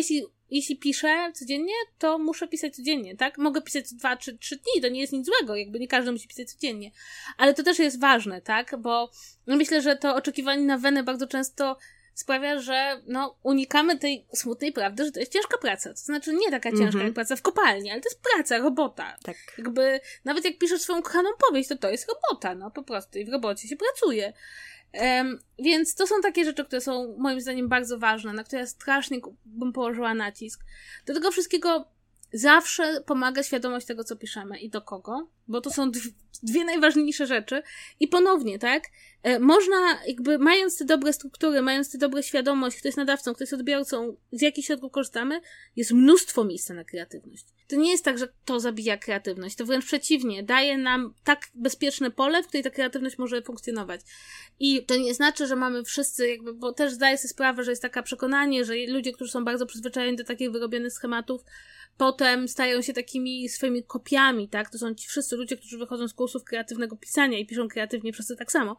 jeśli piszę codziennie, to muszę pisać codziennie, tak? Mogę pisać 2 czy 3 dni, to nie jest nic złego, jakby nie każdy musi pisać codziennie. Ale to też jest ważne, tak? Bo myślę, że to oczekiwanie na wenę bardzo często sprawia, że no, unikamy tej smutnej prawdy, że to jest ciężka praca. To znaczy nie taka ciężka jak praca w kopalni, ale to jest praca, robota. Tak. Jakby, nawet jak piszesz swoją kochaną powieść, to jest robota, no po prostu i w robocie się pracuje. Więc to są takie rzeczy, które są moim zdaniem bardzo ważne, na które ja strasznie bym położyła nacisk. Do tego wszystkiego zawsze pomaga świadomość tego, co piszemy i do kogo, bo to są dwie najważniejsze rzeczy. I ponownie, tak? Można jakby, mając te dobre struktury, mając tę dobrą świadomość, kto jest nadawcą, kto jest odbiorcą, z jakich środków korzystamy, jest mnóstwo miejsca na kreatywność. To nie jest tak, że to zabija kreatywność, to wręcz przeciwnie, daje nam tak bezpieczne pole, w której ta kreatywność może funkcjonować. I to nie znaczy, że mamy wszyscy jakby, bo też zdaję sobie sprawę, że jest takie przekonanie, że ludzie, którzy są bardzo przyzwyczajeni do takich wyrobionych schematów, potem stają się takimi swoimi kopiami, tak? To są ci wszyscy ludzie, którzy wychodzą z kursów kreatywnego pisania i piszą kreatywnie wszyscy tak samo.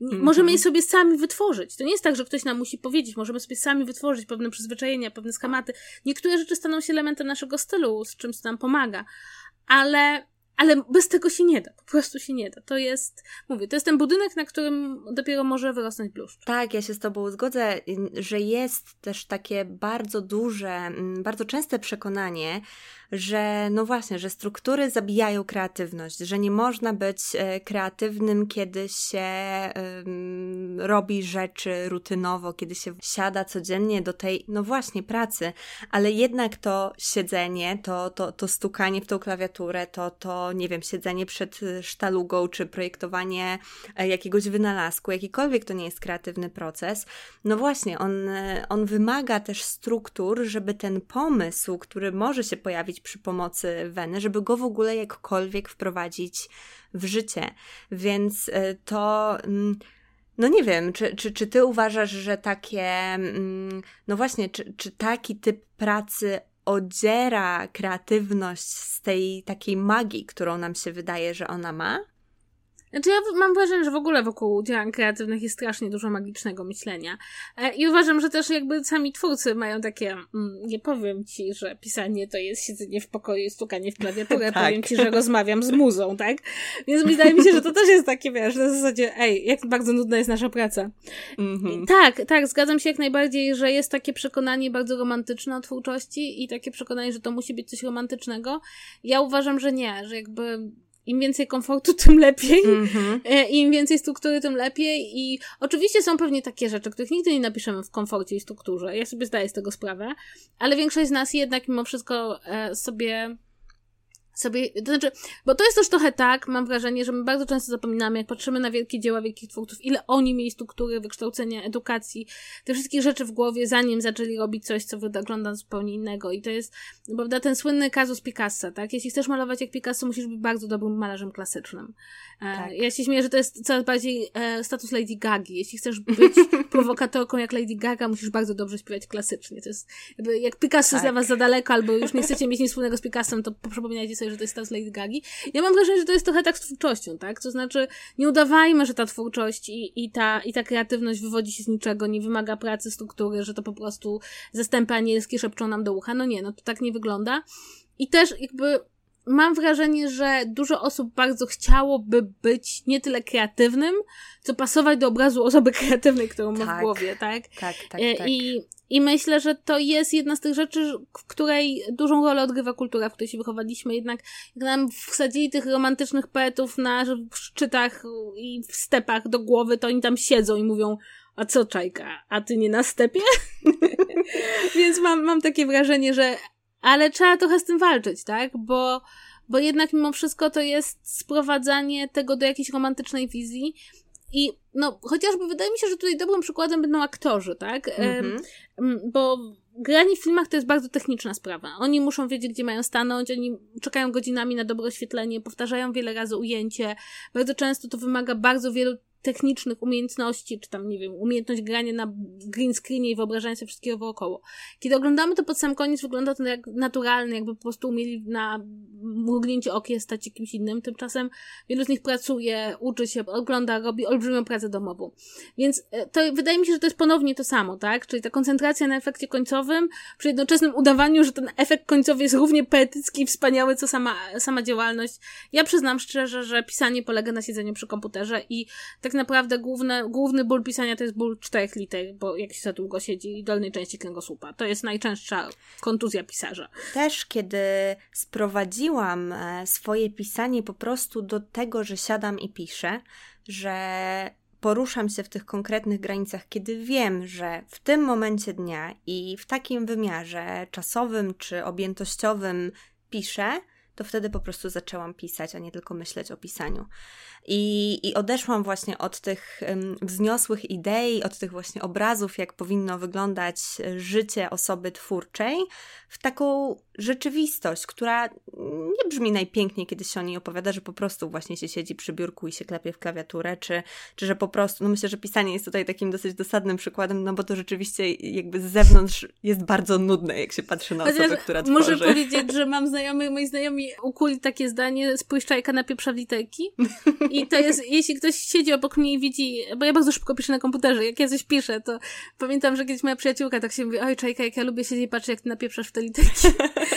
Możemy je sobie sami wytworzyć. To nie jest tak, że ktoś nam musi powiedzieć. Możemy sobie sami wytworzyć pewne przyzwyczajenia, pewne schematy. Niektóre rzeczy staną się elementem naszego stylu, z czymś nam pomaga. Ale bez tego się nie da. Po prostu się nie da. To jest, mówię, to jest ten budynek, na którym dopiero może wyrosnąć bluszcz. Tak, ja się z Tobą zgodzę, że jest też takie bardzo duże, bardzo częste przekonanie, że no właśnie, że struktury zabijają kreatywność, że nie można być kreatywnym, kiedy się robi rzeczy rutynowo, kiedy się siada codziennie do tej, no właśnie, pracy, ale jednak to siedzenie, to stukanie w tą klawiaturę, to nie wiem, siedzenie przed sztalugą, czy projektowanie jakiegoś wynalazku, jakikolwiek to nie jest kreatywny proces, no właśnie, on wymaga też struktur, żeby ten pomysł, który może się pojawić przy pomocy weny, żeby go w ogóle jakkolwiek wprowadzić w życie. Więc to, no nie wiem, czy ty uważasz, że takie, no właśnie, czy taki typ pracy odziera kreatywność z tej takiej magii, którą nam się wydaje, że ona ma? Znaczy ja mam wrażenie, że w ogóle wokół działań kreatywnych jest strasznie dużo magicznego myślenia. I uważam, że też jakby sami twórcy mają takie, nie powiem ci, że pisanie to jest siedzenie w pokoju i stukanie w klawiaturę, tak. Powiem ci, że rozmawiam z muzą, tak? Więc wydaje mi się, że to też jest takie, wiesz, na zasadzie, jak bardzo nudna jest nasza praca. Tak, zgadzam się jak najbardziej, że jest takie przekonanie bardzo romantyczne o twórczości i takie przekonanie, że to musi być coś romantycznego. Ja uważam, że nie, że jakby im więcej komfortu, tym lepiej. Im więcej struktury, tym lepiej. I oczywiście są pewnie takie rzeczy, których nigdy nie napiszemy w komforcie i strukturze. Ja sobie zdaję z tego sprawę. Ale większość z nas jednak mimo wszystko sobie, to znaczy, bo to jest też trochę tak, mam wrażenie, że my bardzo często zapominamy, jak patrzymy na wielkie dzieła wielkich twórców, ile oni mieli struktury, wykształcenia, edukacji, te wszystkie rzeczy w głowie, zanim zaczęli robić coś, co wygląda zupełnie innego. I to jest, prawda, ten słynny kazus Picassa, tak? Jeśli chcesz malować jak Picasso, musisz być bardzo dobrym malarzem klasycznym. Tak. Ja się śmieję, że to jest coraz bardziej status Lady Gagi. Jeśli chcesz być prowokatorką jak Lady Gaga, musisz bardzo dobrze śpiewać klasycznie. To jest, jakby, jak Picasso jest dla was za daleko, albo już nie chcecie mieć nic wspólnego z Picassem, to przypominajcie sobie, że to jest stan z Lady Gagi. Ja mam wrażenie, że to jest trochę tak z twórczością, tak? To znaczy, nie udawajmy, że ta twórczość i ta kreatywność wywodzi się z niczego, nie wymaga pracy, struktury, że to po prostu zastępy anielskie szepczą nam do ucha. No nie, no to tak nie wygląda. I też jakby mam wrażenie, że dużo osób bardzo chciałoby być nie tyle kreatywnym, co pasować do obrazu osoby kreatywnej, którą ma w głowie, tak? Tak. I myślę, że to jest jedna z tych rzeczy, w której dużą rolę odgrywa kultura, w której się wychowaliśmy. Jednak jak nam wsadzili tych romantycznych poetów na szczytach i w stepach do głowy, to oni tam siedzą i mówią: a co, Czajka, a ty nie na stepie? Więc mam takie wrażenie, że ale trzeba trochę z tym walczyć, tak? Bo jednak mimo wszystko to jest sprowadzanie tego do jakiejś romantycznej wizji. I no, chociażby wydaje mi się, że tutaj dobrym przykładem będą aktorzy, tak? Bo granie w filmach to jest bardzo techniczna sprawa. Oni muszą wiedzieć, gdzie mają stanąć, oni czekają godzinami na dobre oświetlenie, powtarzają wiele razy ujęcie. Bardzo często to wymaga bardzo wielu technicznych umiejętności, czy tam, nie wiem, umiejętność grania na green screenie i wyobrażania sobie wszystkiego wokoło. Kiedy oglądamy to pod sam koniec, wygląda to jak naturalne, jakby po prostu umieli na mrugnięcie okiem stać się kimś innym. Tymczasem wielu z nich pracuje, uczy się, ogląda, robi olbrzymią pracę domową. Więc to wydaje mi się, że to jest ponownie to samo, tak? Czyli ta koncentracja na efekcie końcowym, przy jednoczesnym udawaniu, że ten efekt końcowy jest równie poetycki i wspaniały, co sama działalność. Ja przyznam szczerze, że pisanie polega na siedzeniu przy komputerze i tak naprawdę główny ból pisania to jest ból 4 liter, bo jak się za długo siedzi i dolnej części kręgosłupa. To jest najczęstsza kontuzja pisarza. Też kiedy sprowadziłam swoje pisanie po prostu do tego, że siadam i piszę, że poruszam się w tych konkretnych granicach, kiedy wiem, że w tym momencie dnia i w takim wymiarze czasowym czy objętościowym piszę, to wtedy po prostu zaczęłam pisać, a nie tylko myśleć o pisaniu. I odeszłam właśnie od tych wzniosłych idei, od tych właśnie obrazów, jak powinno wyglądać życie osoby twórczej, w taką rzeczywistość, która nie brzmi najpiękniej, kiedy się o niej opowiada, że po prostu właśnie się siedzi przy biurku i się klepie w klawiaturę, czy że po prostu, no myślę, że pisanie jest tutaj takim dosyć dosadnym przykładem, no bo to rzeczywiście jakby z zewnątrz jest bardzo nudne, jak się patrzy na osobę, która tworzy. Muszę powiedzieć, że moi znajomi ukuli takie zdanie: spójrz, Czajka, napieprza w literki. I to jest, jeśli ktoś siedzi obok mnie i widzi, bo ja bardzo szybko piszę na komputerze, jak ja coś piszę, to pamiętam, że kiedyś moja przyjaciółka tak się mówi: oj, Czajka, jak ja lubię siedzieć i patrzę, jak ty napieprzasz w te literki.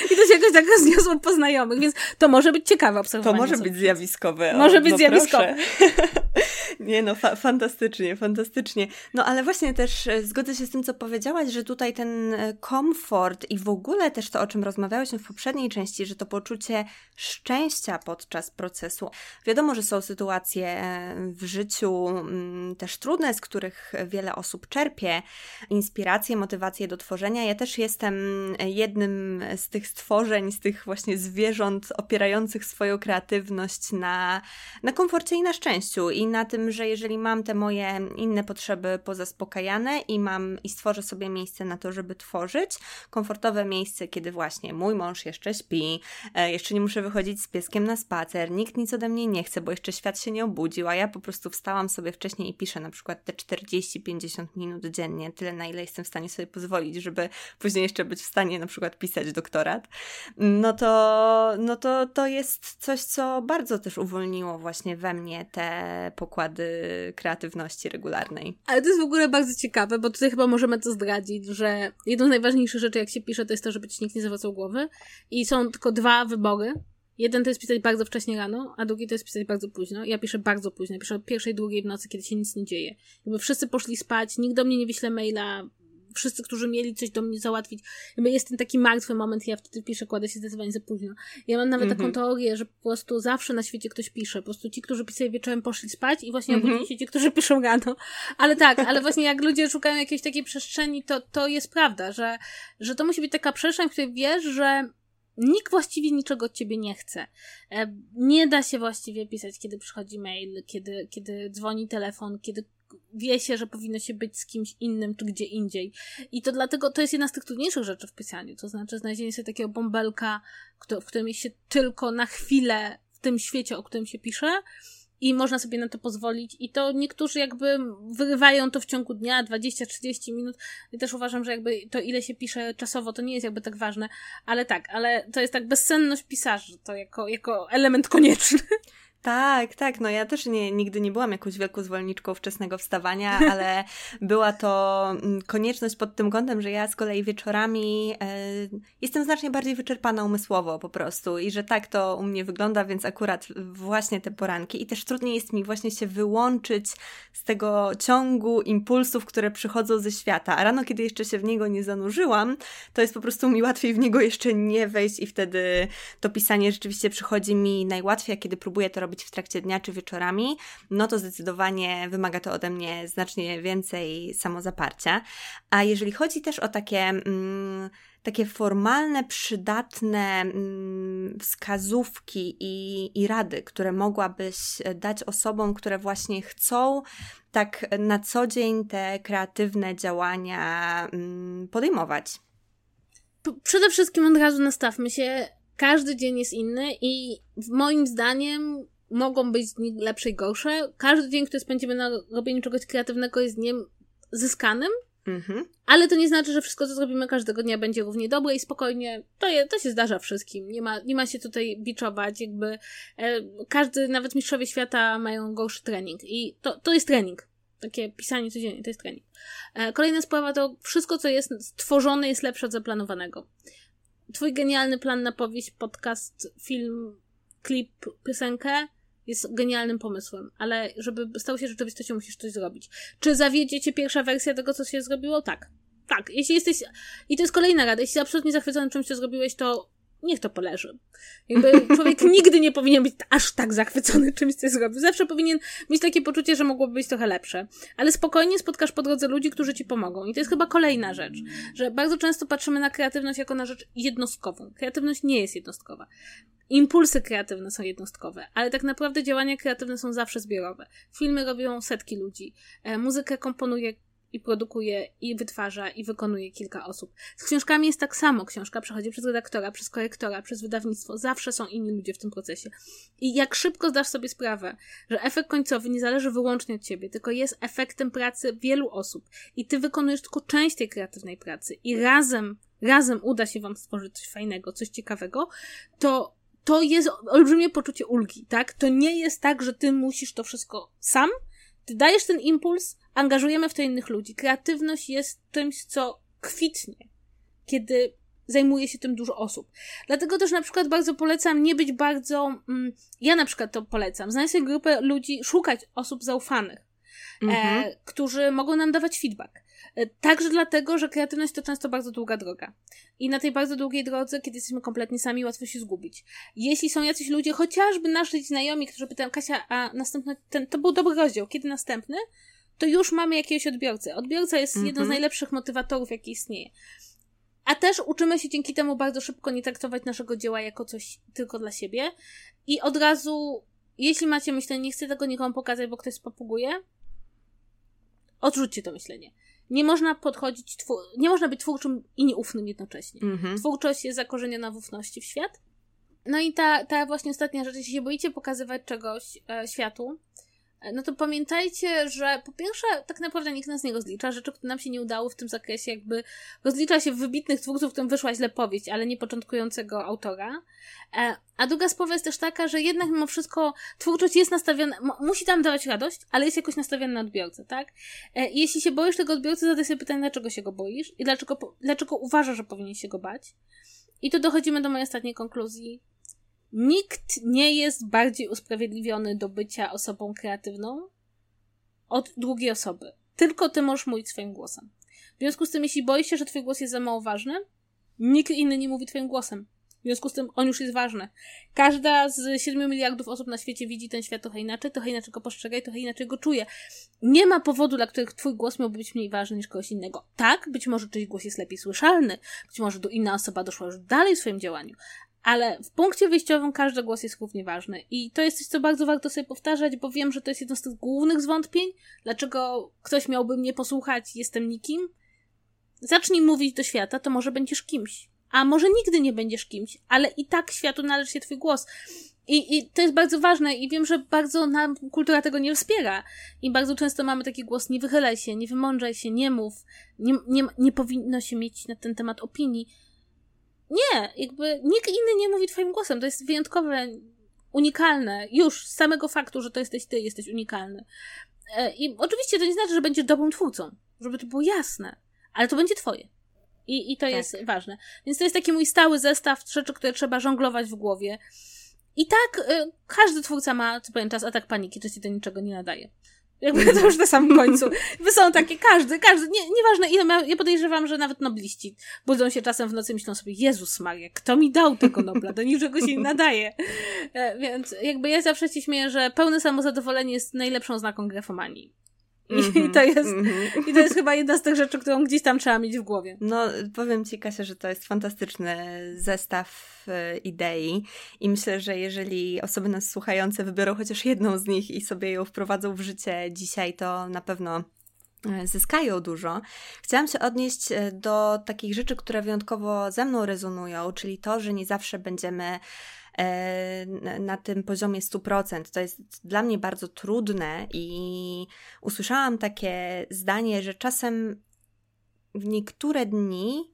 I to się jakoś tak rozniosło po znajomych, więc to może być ciekawe obserwowanie. To może być zjawiskowe. Może być zjawiskowe. Nie no, fantastycznie. No ale właśnie też zgodzę się z tym, co powiedziałaś, że tutaj ten komfort i w ogóle też to, o czym rozmawiałyśmy w poprzedniej części, że to poczucie szczęścia podczas procesu. Wiadomo, że są sytuacje w życiu też trudne, z których wiele osób czerpie inspirację, motywację do tworzenia. Ja też jestem jednym z tych stworzeń, z tych właśnie zwierząt opierających swoją kreatywność na komforcie i na szczęściu i na tym, że jeżeli mam te moje inne potrzeby pozaspokajane i stworzę sobie miejsce na to, żeby tworzyć, komfortowe miejsce, kiedy właśnie mój mąż jeszcze śpi, jeszcze nie muszę wychodzić z pieskiem na spacer, nikt nic ode mnie nie chce, bo jeszcze świat się nie obudził, a ja po prostu wstałam sobie wcześniej i piszę na przykład te 40-50 minut dziennie, tyle na ile jestem w stanie sobie pozwolić, żeby później jeszcze być w stanie na przykład pisać doktorat, no to jest coś, co bardzo też uwolniło właśnie we mnie te pokłady kreatywności regularnej. Ale to jest w ogóle bardzo ciekawe, bo tutaj chyba możemy to zdradzić, że jedną z najważniejszych rzeczy, jak się pisze, to jest to, żeby ci nikt nie zawracał głowy i są tylko 2 wybory. Jeden to jest pisać bardzo wcześnie rano, a drugi to jest pisać bardzo późno. Ja piszę bardzo późno. Ja piszę o 1:00, 2:00 w nocy, kiedy się nic nie dzieje. Jakby wszyscy poszli spać, nikt do mnie nie wyśle maila, wszyscy, którzy mieli coś do mnie załatwić. Jakby jest ten taki martwy moment, ja wtedy piszę, kładę się zdecydowanie za późno. Ja mam nawet taką teorię, że po prostu zawsze na świecie ktoś pisze. Po prostu ci, którzy pisali wieczorem, poszli spać i właśnie obudzili się ci, którzy piszą rano. Ale tak, ale właśnie jak ludzie szukają jakiejś takiej przestrzeni, to jest prawda, że to musi być taka przestrzeń, w której wiesz, że nikt właściwie niczego od ciebie nie chce. Nie da się właściwie pisać, kiedy przychodzi mail, kiedy dzwoni telefon, kiedy wie się, że powinno się być z kimś innym czy gdzie indziej. I to dlatego to jest jedna z tych trudniejszych rzeczy w pisaniu. To znaczy znalezienie sobie takiego bąbelka, w którym jest się tylko na chwilę w tym świecie, o którym się pisze, i można sobie na to pozwolić. I to niektórzy jakby wyrywają to w ciągu dnia, 20-30 minut. Ja też uważam, że jakby to, ile się pisze czasowo, to nie jest jakby tak ważne. Ale tak, ale to jest tak bezsenność pisarzy, to jako element konieczny. Tak, no ja też nigdy nie byłam jakąś wielką zwolenniczką wczesnego wstawania, ale była to konieczność pod tym kątem, że ja z kolei wieczorami jestem znacznie bardziej wyczerpana umysłowo po prostu i że tak to u mnie wygląda, więc akurat właśnie te poranki i też trudniej jest mi właśnie się wyłączyć z tego ciągu impulsów, które przychodzą ze świata, a rano, kiedy jeszcze się w niego nie zanurzyłam, to jest po prostu mi łatwiej w niego jeszcze nie wejść i wtedy to pisanie rzeczywiście przychodzi mi najłatwiej, a kiedy próbuję to robić w trakcie dnia czy wieczorami, no to zdecydowanie wymaga to ode mnie znacznie więcej samozaparcia. A jeżeli chodzi też o takie formalne, przydatne wskazówki i rady, które mogłabyś dać osobom, które właśnie chcą tak na co dzień te kreatywne działania podejmować. Przede wszystkim od razu nastawmy się, każdy dzień jest inny i moim zdaniem mogą być dni lepsze i gorsze. Każdy dzień, który spędzimy na robieniu czegoś kreatywnego, jest dniem zyskanym, ale to nie znaczy, że wszystko, co zrobimy każdego dnia, będzie równie dobre i spokojnie. To się zdarza wszystkim. Nie ma się tutaj biczować. Każdy, nawet mistrzowie świata, mają gorszy trening i to jest trening. Takie pisanie codziennie, to jest trening. Kolejna sprawa to wszystko, co jest stworzone, jest lepsze od zaplanowanego. Twój genialny plan na powieść, podcast, film, klip, piosenkę jest genialnym pomysłem, ale żeby stało się rzeczywistością, musisz coś zrobić. Czy zawiedzie cię pierwsza wersja tego, co się zrobiło? Tak. Tak. Jeśli jesteś... I to jest kolejna rada. Jeśli absolutnie zachwycony czymś, co zrobiłeś, to niech to poleży. Człowiek nigdy nie powinien być aż tak zachwycony czymś, co zrobił. Zawsze powinien mieć takie poczucie, że mogłoby być trochę lepsze. Ale spokojnie spotkasz po drodze ludzi, którzy ci pomogą. I to jest chyba kolejna rzecz, że bardzo często patrzymy na kreatywność jako na rzecz jednostkową. Kreatywność nie jest jednostkowa. Impulsy kreatywne są jednostkowe, ale tak naprawdę działania kreatywne są zawsze zbiorowe. Filmy robią setki ludzi. Muzykę komponuje i produkuje, i wytwarza, i wykonuje kilka osób. Z książkami jest tak samo. Książka przechodzi przez redaktora, przez korektora, przez wydawnictwo. Zawsze są inni ludzie w tym procesie. I jak szybko zdasz sobie sprawę, że efekt końcowy nie zależy wyłącznie od ciebie, tylko jest efektem pracy wielu osób. I ty wykonujesz tylko część tej kreatywnej pracy. I razem uda się wam stworzyć coś fajnego, coś ciekawego, to jest olbrzymie poczucie ulgi, tak? To nie jest tak, że ty musisz to wszystko sam. Ty dajesz ten impuls, angażujemy w to innych ludzi. Kreatywność jest czymś, co kwitnie, kiedy zajmuje się tym dużo osób. Dlatego też na przykład bardzo polecam nie być bardzo... ja na przykład to polecam. Znajdź sobie grupę ludzi, szukać osób zaufanych, którzy mogą nam dawać feedback. Także dlatego, że kreatywność to często bardzo długa droga. I na tej bardzo długiej drodze, kiedy jesteśmy kompletnie sami, łatwo się zgubić. Jeśli są jacyś ludzie, chociażby nasi znajomi, którzy pytają: Kasia, a następny, to był dobry rozdział, kiedy następny? To już mamy jakiegoś odbiorcę. Odbiorca jest jedną z najlepszych motywatorów, jaki istnieje. A też uczymy się dzięki temu bardzo szybko nie traktować naszego dzieła jako coś tylko dla siebie. I od razu, jeśli macie myślenie, nie chcę tego nikomu pokazać, bo ktoś spapuguje, odrzućcie to myślenie. Nie można podchodzić, nie można być twórczym i nieufnym jednocześnie. Twórczość jest zakorzeniona w ufności w świat. No i ta właśnie ostatnia rzecz, jeśli się boicie pokazywać czegoś światu, no to pamiętajcie, że po pierwsze tak naprawdę nikt nas nie rozlicza. Rzeczy, które nam się nie udało w tym zakresie, rozlicza się wybitnych twórców, którym wyszła źle powieść, ale nie początkującego autora. A druga sprawa jest też taka, że jednak mimo wszystko twórczość jest nastawiona, musi tam dawać radość, ale jest jakoś nastawiona na odbiorcę, tak? Jeśli się boisz tego odbiorcy, zadaj sobie pytanie, dlaczego się go boisz i dlaczego uważasz, że powinien się go bać. I tu dochodzimy do mojej ostatniej konkluzji. Nikt nie jest bardziej usprawiedliwiony do bycia osobą kreatywną od drugiej osoby. Tylko ty możesz mówić swoim głosem. W związku z tym, jeśli boisz się, że twój głos jest za mało ważny, nikt inny nie mówi twoim głosem. W związku z tym on już jest ważny. Każda z 7 miliardów osób na świecie widzi ten świat trochę inaczej go postrzega i trochę inaczej go czuje. Nie ma powodu, dla których twój głos miałby być mniej ważny niż kogoś innego. Tak, być może czyjś głos jest lepiej słyszalny, być może inna osoba doszła już dalej w swoim działaniu, ale w punkcie wyjściowym każdy głos jest równie ważny. I to jest coś, co bardzo warto sobie powtarzać, bo wiem, że to jest jedno z tych głównych zwątpień. Dlaczego ktoś miałby mnie posłuchać, jestem nikim? Zacznij mówić do świata, to może będziesz kimś. A może nigdy nie będziesz kimś, ale i tak światu należy się twój głos. I to jest bardzo ważne i wiem, że bardzo nam kultura tego nie wspiera. I bardzo często mamy taki głos: nie wychylaj się, nie wymądrzaj się, nie mów, nie powinno się mieć na ten temat opinii. Nie, nikt inny nie mówi twoim głosem. To jest wyjątkowe, unikalne. Już z samego faktu, że to jesteś ty, jesteś unikalny. I oczywiście to nie znaczy, że będziesz dobrym twórcą. Żeby to było jasne. Ale to będzie twoje. I to tak jest ważne. Więc to jest taki mój stały zestaw rzeczy, które trzeba żonglować w głowie. I tak każdy twórca ma co pewien czas atak paniki, to się do niczego nie nadaje. To już na samym końcu. Są takie, każdy, nieważne ile miał, ja podejrzewam, że nawet nobliści budzą się czasem w nocy i myślą sobie: Jezus Maria, kto mi dał tego Nobla? Do niczego się nie nadaje. Więc ja zawsze się śmieję, że pełne samozadowolenie jest najlepszą znaką grafomanii. I to jest chyba jedna z tych rzeczy, którą gdzieś tam trzeba mieć w głowie. No, powiem ci, Kasia, że to jest fantastyczny zestaw idei i myślę, że jeżeli osoby nas słuchające wybiorą chociaż jedną z nich i sobie ją wprowadzą w życie dzisiaj, to na pewno zyskają dużo. Chciałam się odnieść do takich rzeczy, które wyjątkowo ze mną rezonują, czyli to, że nie zawsze będziemy na tym poziomie 100%. To jest dla mnie bardzo trudne i usłyszałam takie zdanie, że czasem w niektóre dni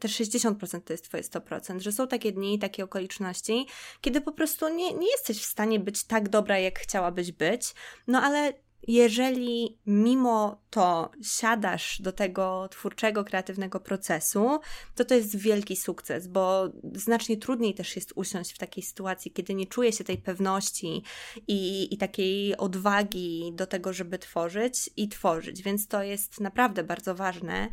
te 60% to jest twoje 100%, że są takie dni i takie okoliczności, kiedy po prostu nie jesteś w stanie być tak dobra, jak chciałabyś być, no ale jeżeli mimo to siadasz do tego twórczego, kreatywnego procesu, to jest wielki sukces, bo znacznie trudniej też jest usiąść w takiej sytuacji, kiedy nie czuje się tej pewności i takiej odwagi do tego, żeby tworzyć. Więc to jest naprawdę bardzo ważne.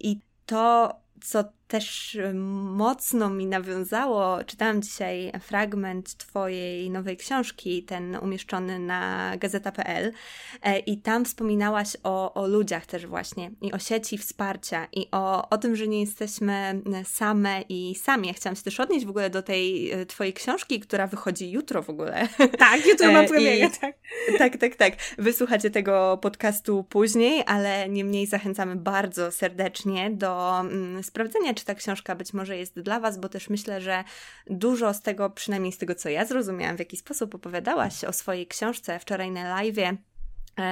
I to, co też mocno mi nawiązało, czytałam dzisiaj fragment twojej nowej książki, ten umieszczony na gazeta.pl, i tam wspominałaś o ludziach też właśnie i o sieci wsparcia i o tym, że nie jesteśmy same i sami. Ja chciałam się też odnieść w ogóle do tej twojej książki, która wychodzi jutro w ogóle. Tak, jutro ma premierę, tak. Tak. Wysłuchacie tego podcastu później, ale niemniej zachęcamy bardzo serdecznie do sprawdzenia, czy ta książka być może jest dla was, bo też myślę, że dużo z tego, przynajmniej z tego, co ja zrozumiałam, w jaki sposób opowiadałaś o swojej książce wczoraj na live'ie,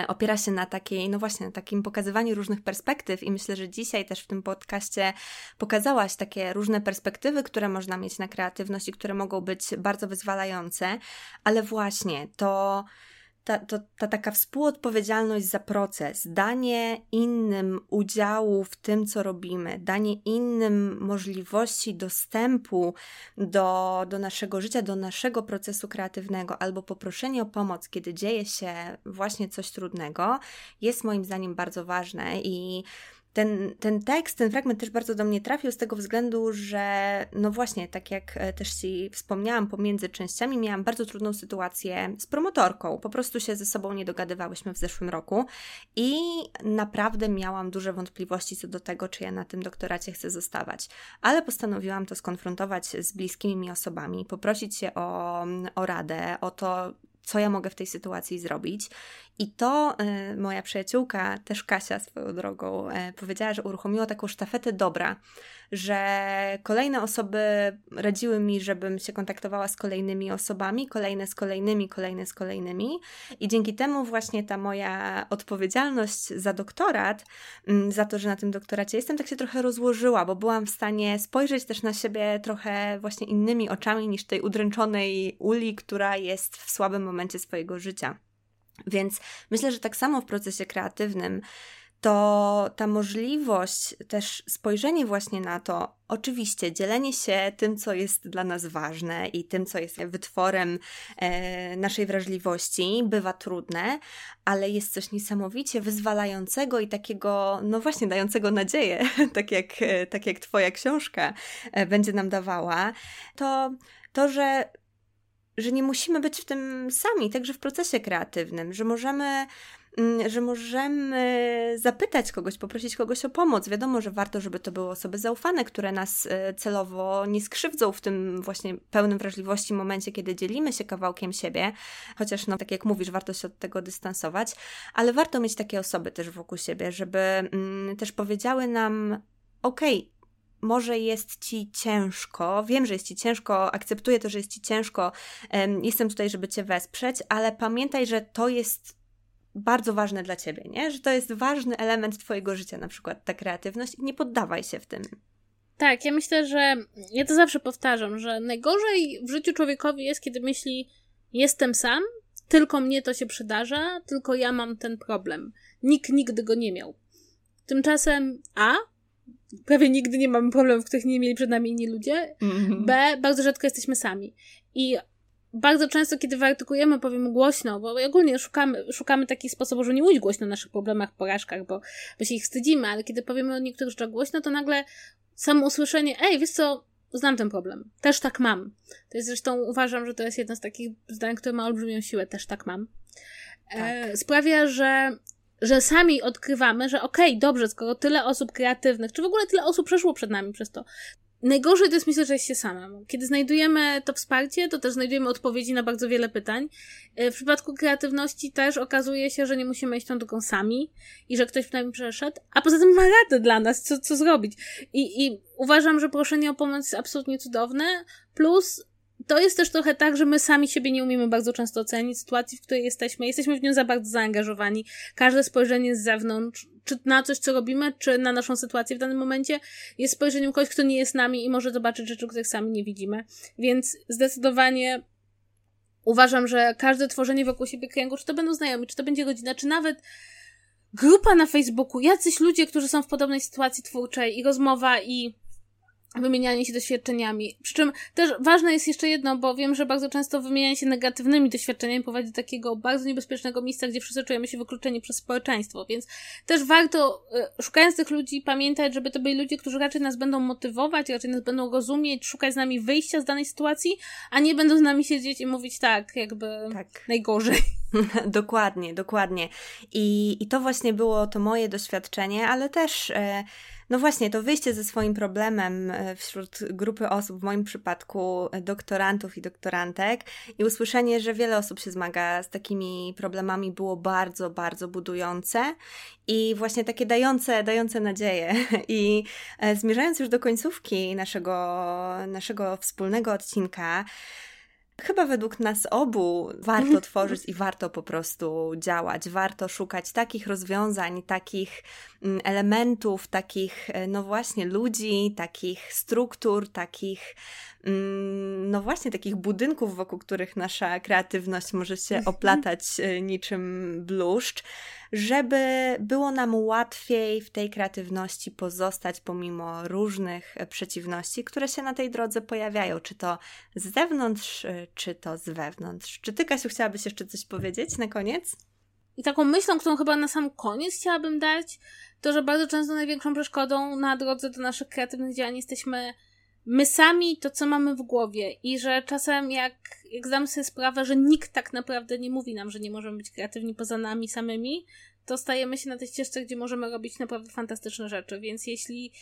opiera się na takiej, no właśnie, na takim pokazywaniu różnych perspektyw i myślę, że dzisiaj też w tym podcaście pokazałaś takie różne perspektywy, które można mieć na kreatywność i które mogą być bardzo wyzwalające, ale właśnie ta taka współodpowiedzialność za proces, danie innym udziału w tym, co robimy, danie innym możliwości dostępu do naszego życia, do naszego procesu kreatywnego, albo poproszenie o pomoc, kiedy dzieje się właśnie coś trudnego, jest moim zdaniem bardzo ważne. I ten tekst, ten fragment też bardzo do mnie trafił z tego względu, że no właśnie, tak jak też Ci wspomniałam, pomiędzy częściami miałam bardzo trudną sytuację z promotorką. Po prostu się ze sobą nie dogadywałyśmy w zeszłym roku i naprawdę miałam duże wątpliwości co do tego, czy ja na tym doktoracie chcę zostawać. Ale postanowiłam to skonfrontować z bliskimi mi osobami, poprosić się o radę, o to, co ja mogę w tej sytuacji zrobić. I to moja przyjaciółka, też Kasia swoją drogą, powiedziała, że uruchomiła taką sztafetę dobra, że kolejne osoby radziły mi, żebym się kontaktowała z kolejnymi osobami, kolejne z kolejnymi. I dzięki temu właśnie ta moja odpowiedzialność za doktorat, za to, że na tym doktoracie jestem, tak się trochę rozłożyła, bo byłam w stanie spojrzeć też na siebie trochę właśnie innymi oczami niż tej udręczonej Uli, która jest w słabym momencie swojego życia. Więc myślę, że tak samo w procesie kreatywnym to ta możliwość, też spojrzenie właśnie na to, oczywiście dzielenie się tym, co jest dla nas ważne i tym, co jest wytworem naszej wrażliwości, bywa trudne, ale jest coś niesamowicie wyzwalającego i takiego, no właśnie, dającego nadzieję, tak jak twoja książka będzie nam dawała, to że nie musimy być w tym sami, także w procesie kreatywnym, że możemy zapytać kogoś, poprosić kogoś o pomoc. Wiadomo, że warto, żeby to były osoby zaufane, które nas celowo nie skrzywdzą w tym właśnie pełnym wrażliwości momencie, kiedy dzielimy się kawałkiem siebie, chociaż no tak jak mówisz, warto się od tego dystansować, ale warto mieć takie osoby też wokół siebie, żeby też powiedziały nam, okej, może jest Ci ciężko, wiem, że jest Ci ciężko, akceptuję to, że jest Ci ciężko, jestem tutaj, żeby Cię wesprzeć, ale pamiętaj, że to jest bardzo ważne dla Ciebie, nie? Że to jest ważny element Twojego życia, na przykład ta kreatywność, i nie poddawaj się w tym. Tak, ja myślę, że ja to zawsze powtarzam, że najgorzej w życiu człowiekowi jest, kiedy myśli, jestem sam, tylko mnie to się przydarza, tylko ja mam ten problem. Nikt nigdy go nie miał. Tymczasem prawie nigdy nie mamy problemów, których nie mieli przed nami inni ludzie. Mm-hmm. B, bardzo rzadko jesteśmy sami. I bardzo często, kiedy wyartykujemy, powiem głośno, bo ogólnie szukamy takich sposobów, że nie mówić głośno o naszych problemach, porażkach, bo się ich wstydzimy, ale kiedy powiemy o niektórych rzeczach głośno, to nagle samo usłyszenie, wiesz co, znam ten problem, też tak mam. To jest zresztą, uważam, że to jest jedno z takich zdań, które ma olbrzymią siłę, też tak mam. Tak. Sprawia, że sami odkrywamy, że okej, dobrze, skoro tyle osób kreatywnych, czy w ogóle tyle osób przeszło przed nami przez to, Najgorzej to jest, myślę, że jest się samemu. Kiedy znajdujemy to wsparcie, to też znajdujemy odpowiedzi na bardzo wiele pytań. W przypadku kreatywności też okazuje się, że nie musimy iść tą drogą sami i że ktoś w nami przeszedł, a poza tym ma radę dla nas, co zrobić. I uważam, że proszenie o pomoc jest absolutnie cudowne, plus to jest też trochę tak, że my sami siebie nie umiemy bardzo często ocenić, sytuacji, w której jesteśmy w nią za bardzo zaangażowani. Każde spojrzenie z zewnątrz, czy na coś, co robimy, czy na naszą sytuację w danym momencie, jest spojrzeniem kogoś, kto nie jest nami i może zobaczyć rzeczy, których sami nie widzimy. Więc zdecydowanie uważam, że każde tworzenie wokół siebie kręgu, czy to będą znajomi, czy to będzie rodzina, czy nawet grupa na Facebooku, jacyś ludzie, którzy są w podobnej sytuacji twórczej i rozmowa i wymienianie się doświadczeniami. Przy czym też ważne jest jeszcze jedno, bo wiem, że bardzo często wymienianie się negatywnymi doświadczeniami prowadzi do takiego bardzo niebezpiecznego miejsca, gdzie wszyscy czujemy się wykluczeni przez społeczeństwo, więc też warto, szukając tych ludzi, pamiętać, żeby to byli ludzie, którzy raczej nas będą motywować, raczej nas będą rozumieć, szukać z nami wyjścia z danej sytuacji, a nie będą z nami siedzieć i mówić tak. Najgorzej. Dokładnie. I to właśnie było to moje doświadczenie, ale też no właśnie, to wyjście ze swoim problemem wśród grupy osób, w moim przypadku doktorantów i doktorantek, i usłyszenie, że wiele osób się zmaga z takimi problemami, było bardzo, bardzo budujące i właśnie takie dające nadzieję. I zmierzając już do końcówki naszego wspólnego odcinka, chyba według nas obu warto tworzyć i warto po prostu działać, warto szukać takich rozwiązań, takich elementów, takich no właśnie ludzi, takich struktur, takich no właśnie takich budynków, wokół których nasza kreatywność może się oplatać niczym bluszcz, żeby było nam łatwiej w tej kreatywności pozostać pomimo różnych przeciwności, które się na tej drodze pojawiają, czy to z zewnątrz, czy to z wewnątrz. Czy ty, Kasiu, chciałabyś jeszcze coś powiedzieć na koniec? I taką myślą, którą chyba na sam koniec chciałabym dać, to, że bardzo często największą przeszkodą na drodze do naszych kreatywnych działań jesteśmy my sami, to co mamy w głowie, i że czasem jak zdam sobie sprawę, że nikt tak naprawdę nie mówi nam, że nie możemy być kreatywni poza nami samymi, to stajemy się na tej ścieżce, gdzie możemy robić naprawdę fantastyczne rzeczy, więc jeśli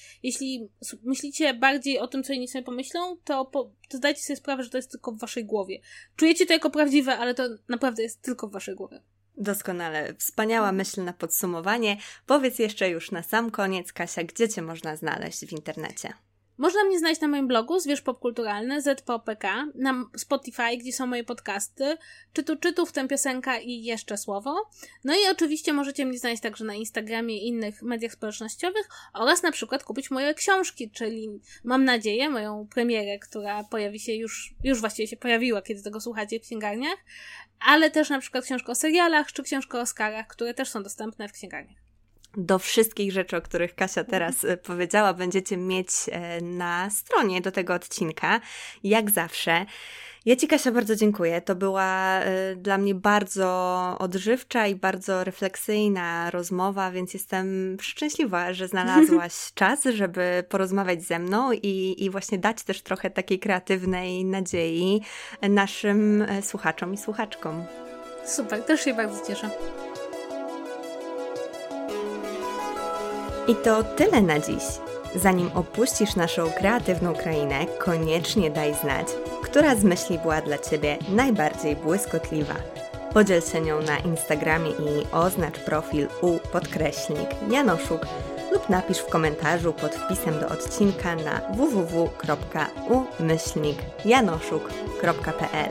myślicie bardziej o tym, co inni sobie pomyślą, to zdajcie sobie sprawę, że to jest tylko w waszej głowie. Czujecie to jako prawdziwe, ale to naprawdę jest tylko w waszej głowie. Doskonale. Wspaniała myśl na podsumowanie. Powiedz jeszcze już na sam koniec, Kasia, gdzie cię można znaleźć w internecie? Można mnie znaleźć na moim blogu Zwierz Popkulturalny, zpopk, na Spotify, gdzie są moje podcasty, Czytu, w tym piosenka i Jeszcze Słowo. No i oczywiście możecie mnie znaleźć także na Instagramie i innych mediach społecznościowych oraz na przykład kupić moje książki, czyli mam nadzieję moją premierę, która pojawi się już właściwie się pojawiła, kiedy tego słuchacie, w księgarniach, ale też na przykład książkę o serialach czy książkę o Oscarach, które też są dostępne w księgarniach. Do wszystkich rzeczy, o których Kasia teraz powiedziała, będziecie mieć na stronie do tego odcinka, jak zawsze. Ja ci, Kasia, bardzo dziękuję. To była dla mnie bardzo odżywcza i bardzo refleksyjna rozmowa, więc jestem szczęśliwa, że znalazłaś czas, żeby porozmawiać ze mną i właśnie dać też trochę takiej kreatywnej nadziei naszym słuchaczom i słuchaczkom. Super, też się bardzo cieszę. I to tyle na dziś. Zanim opuścisz naszą kreatywną krainę, koniecznie daj znać, która z myśli była dla Ciebie najbardziej błyskotliwa. Podziel się nią na Instagramie i oznacz profil _Janoszuk lub napisz w komentarzu pod wpisem do odcinka na www.u-janoszuk.pl.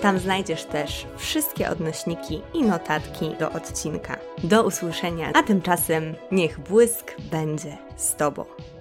Tam znajdziesz też wszystkie odnośniki i notatki do odcinka. Do usłyszenia, a tymczasem niech błysk będzie z Tobą.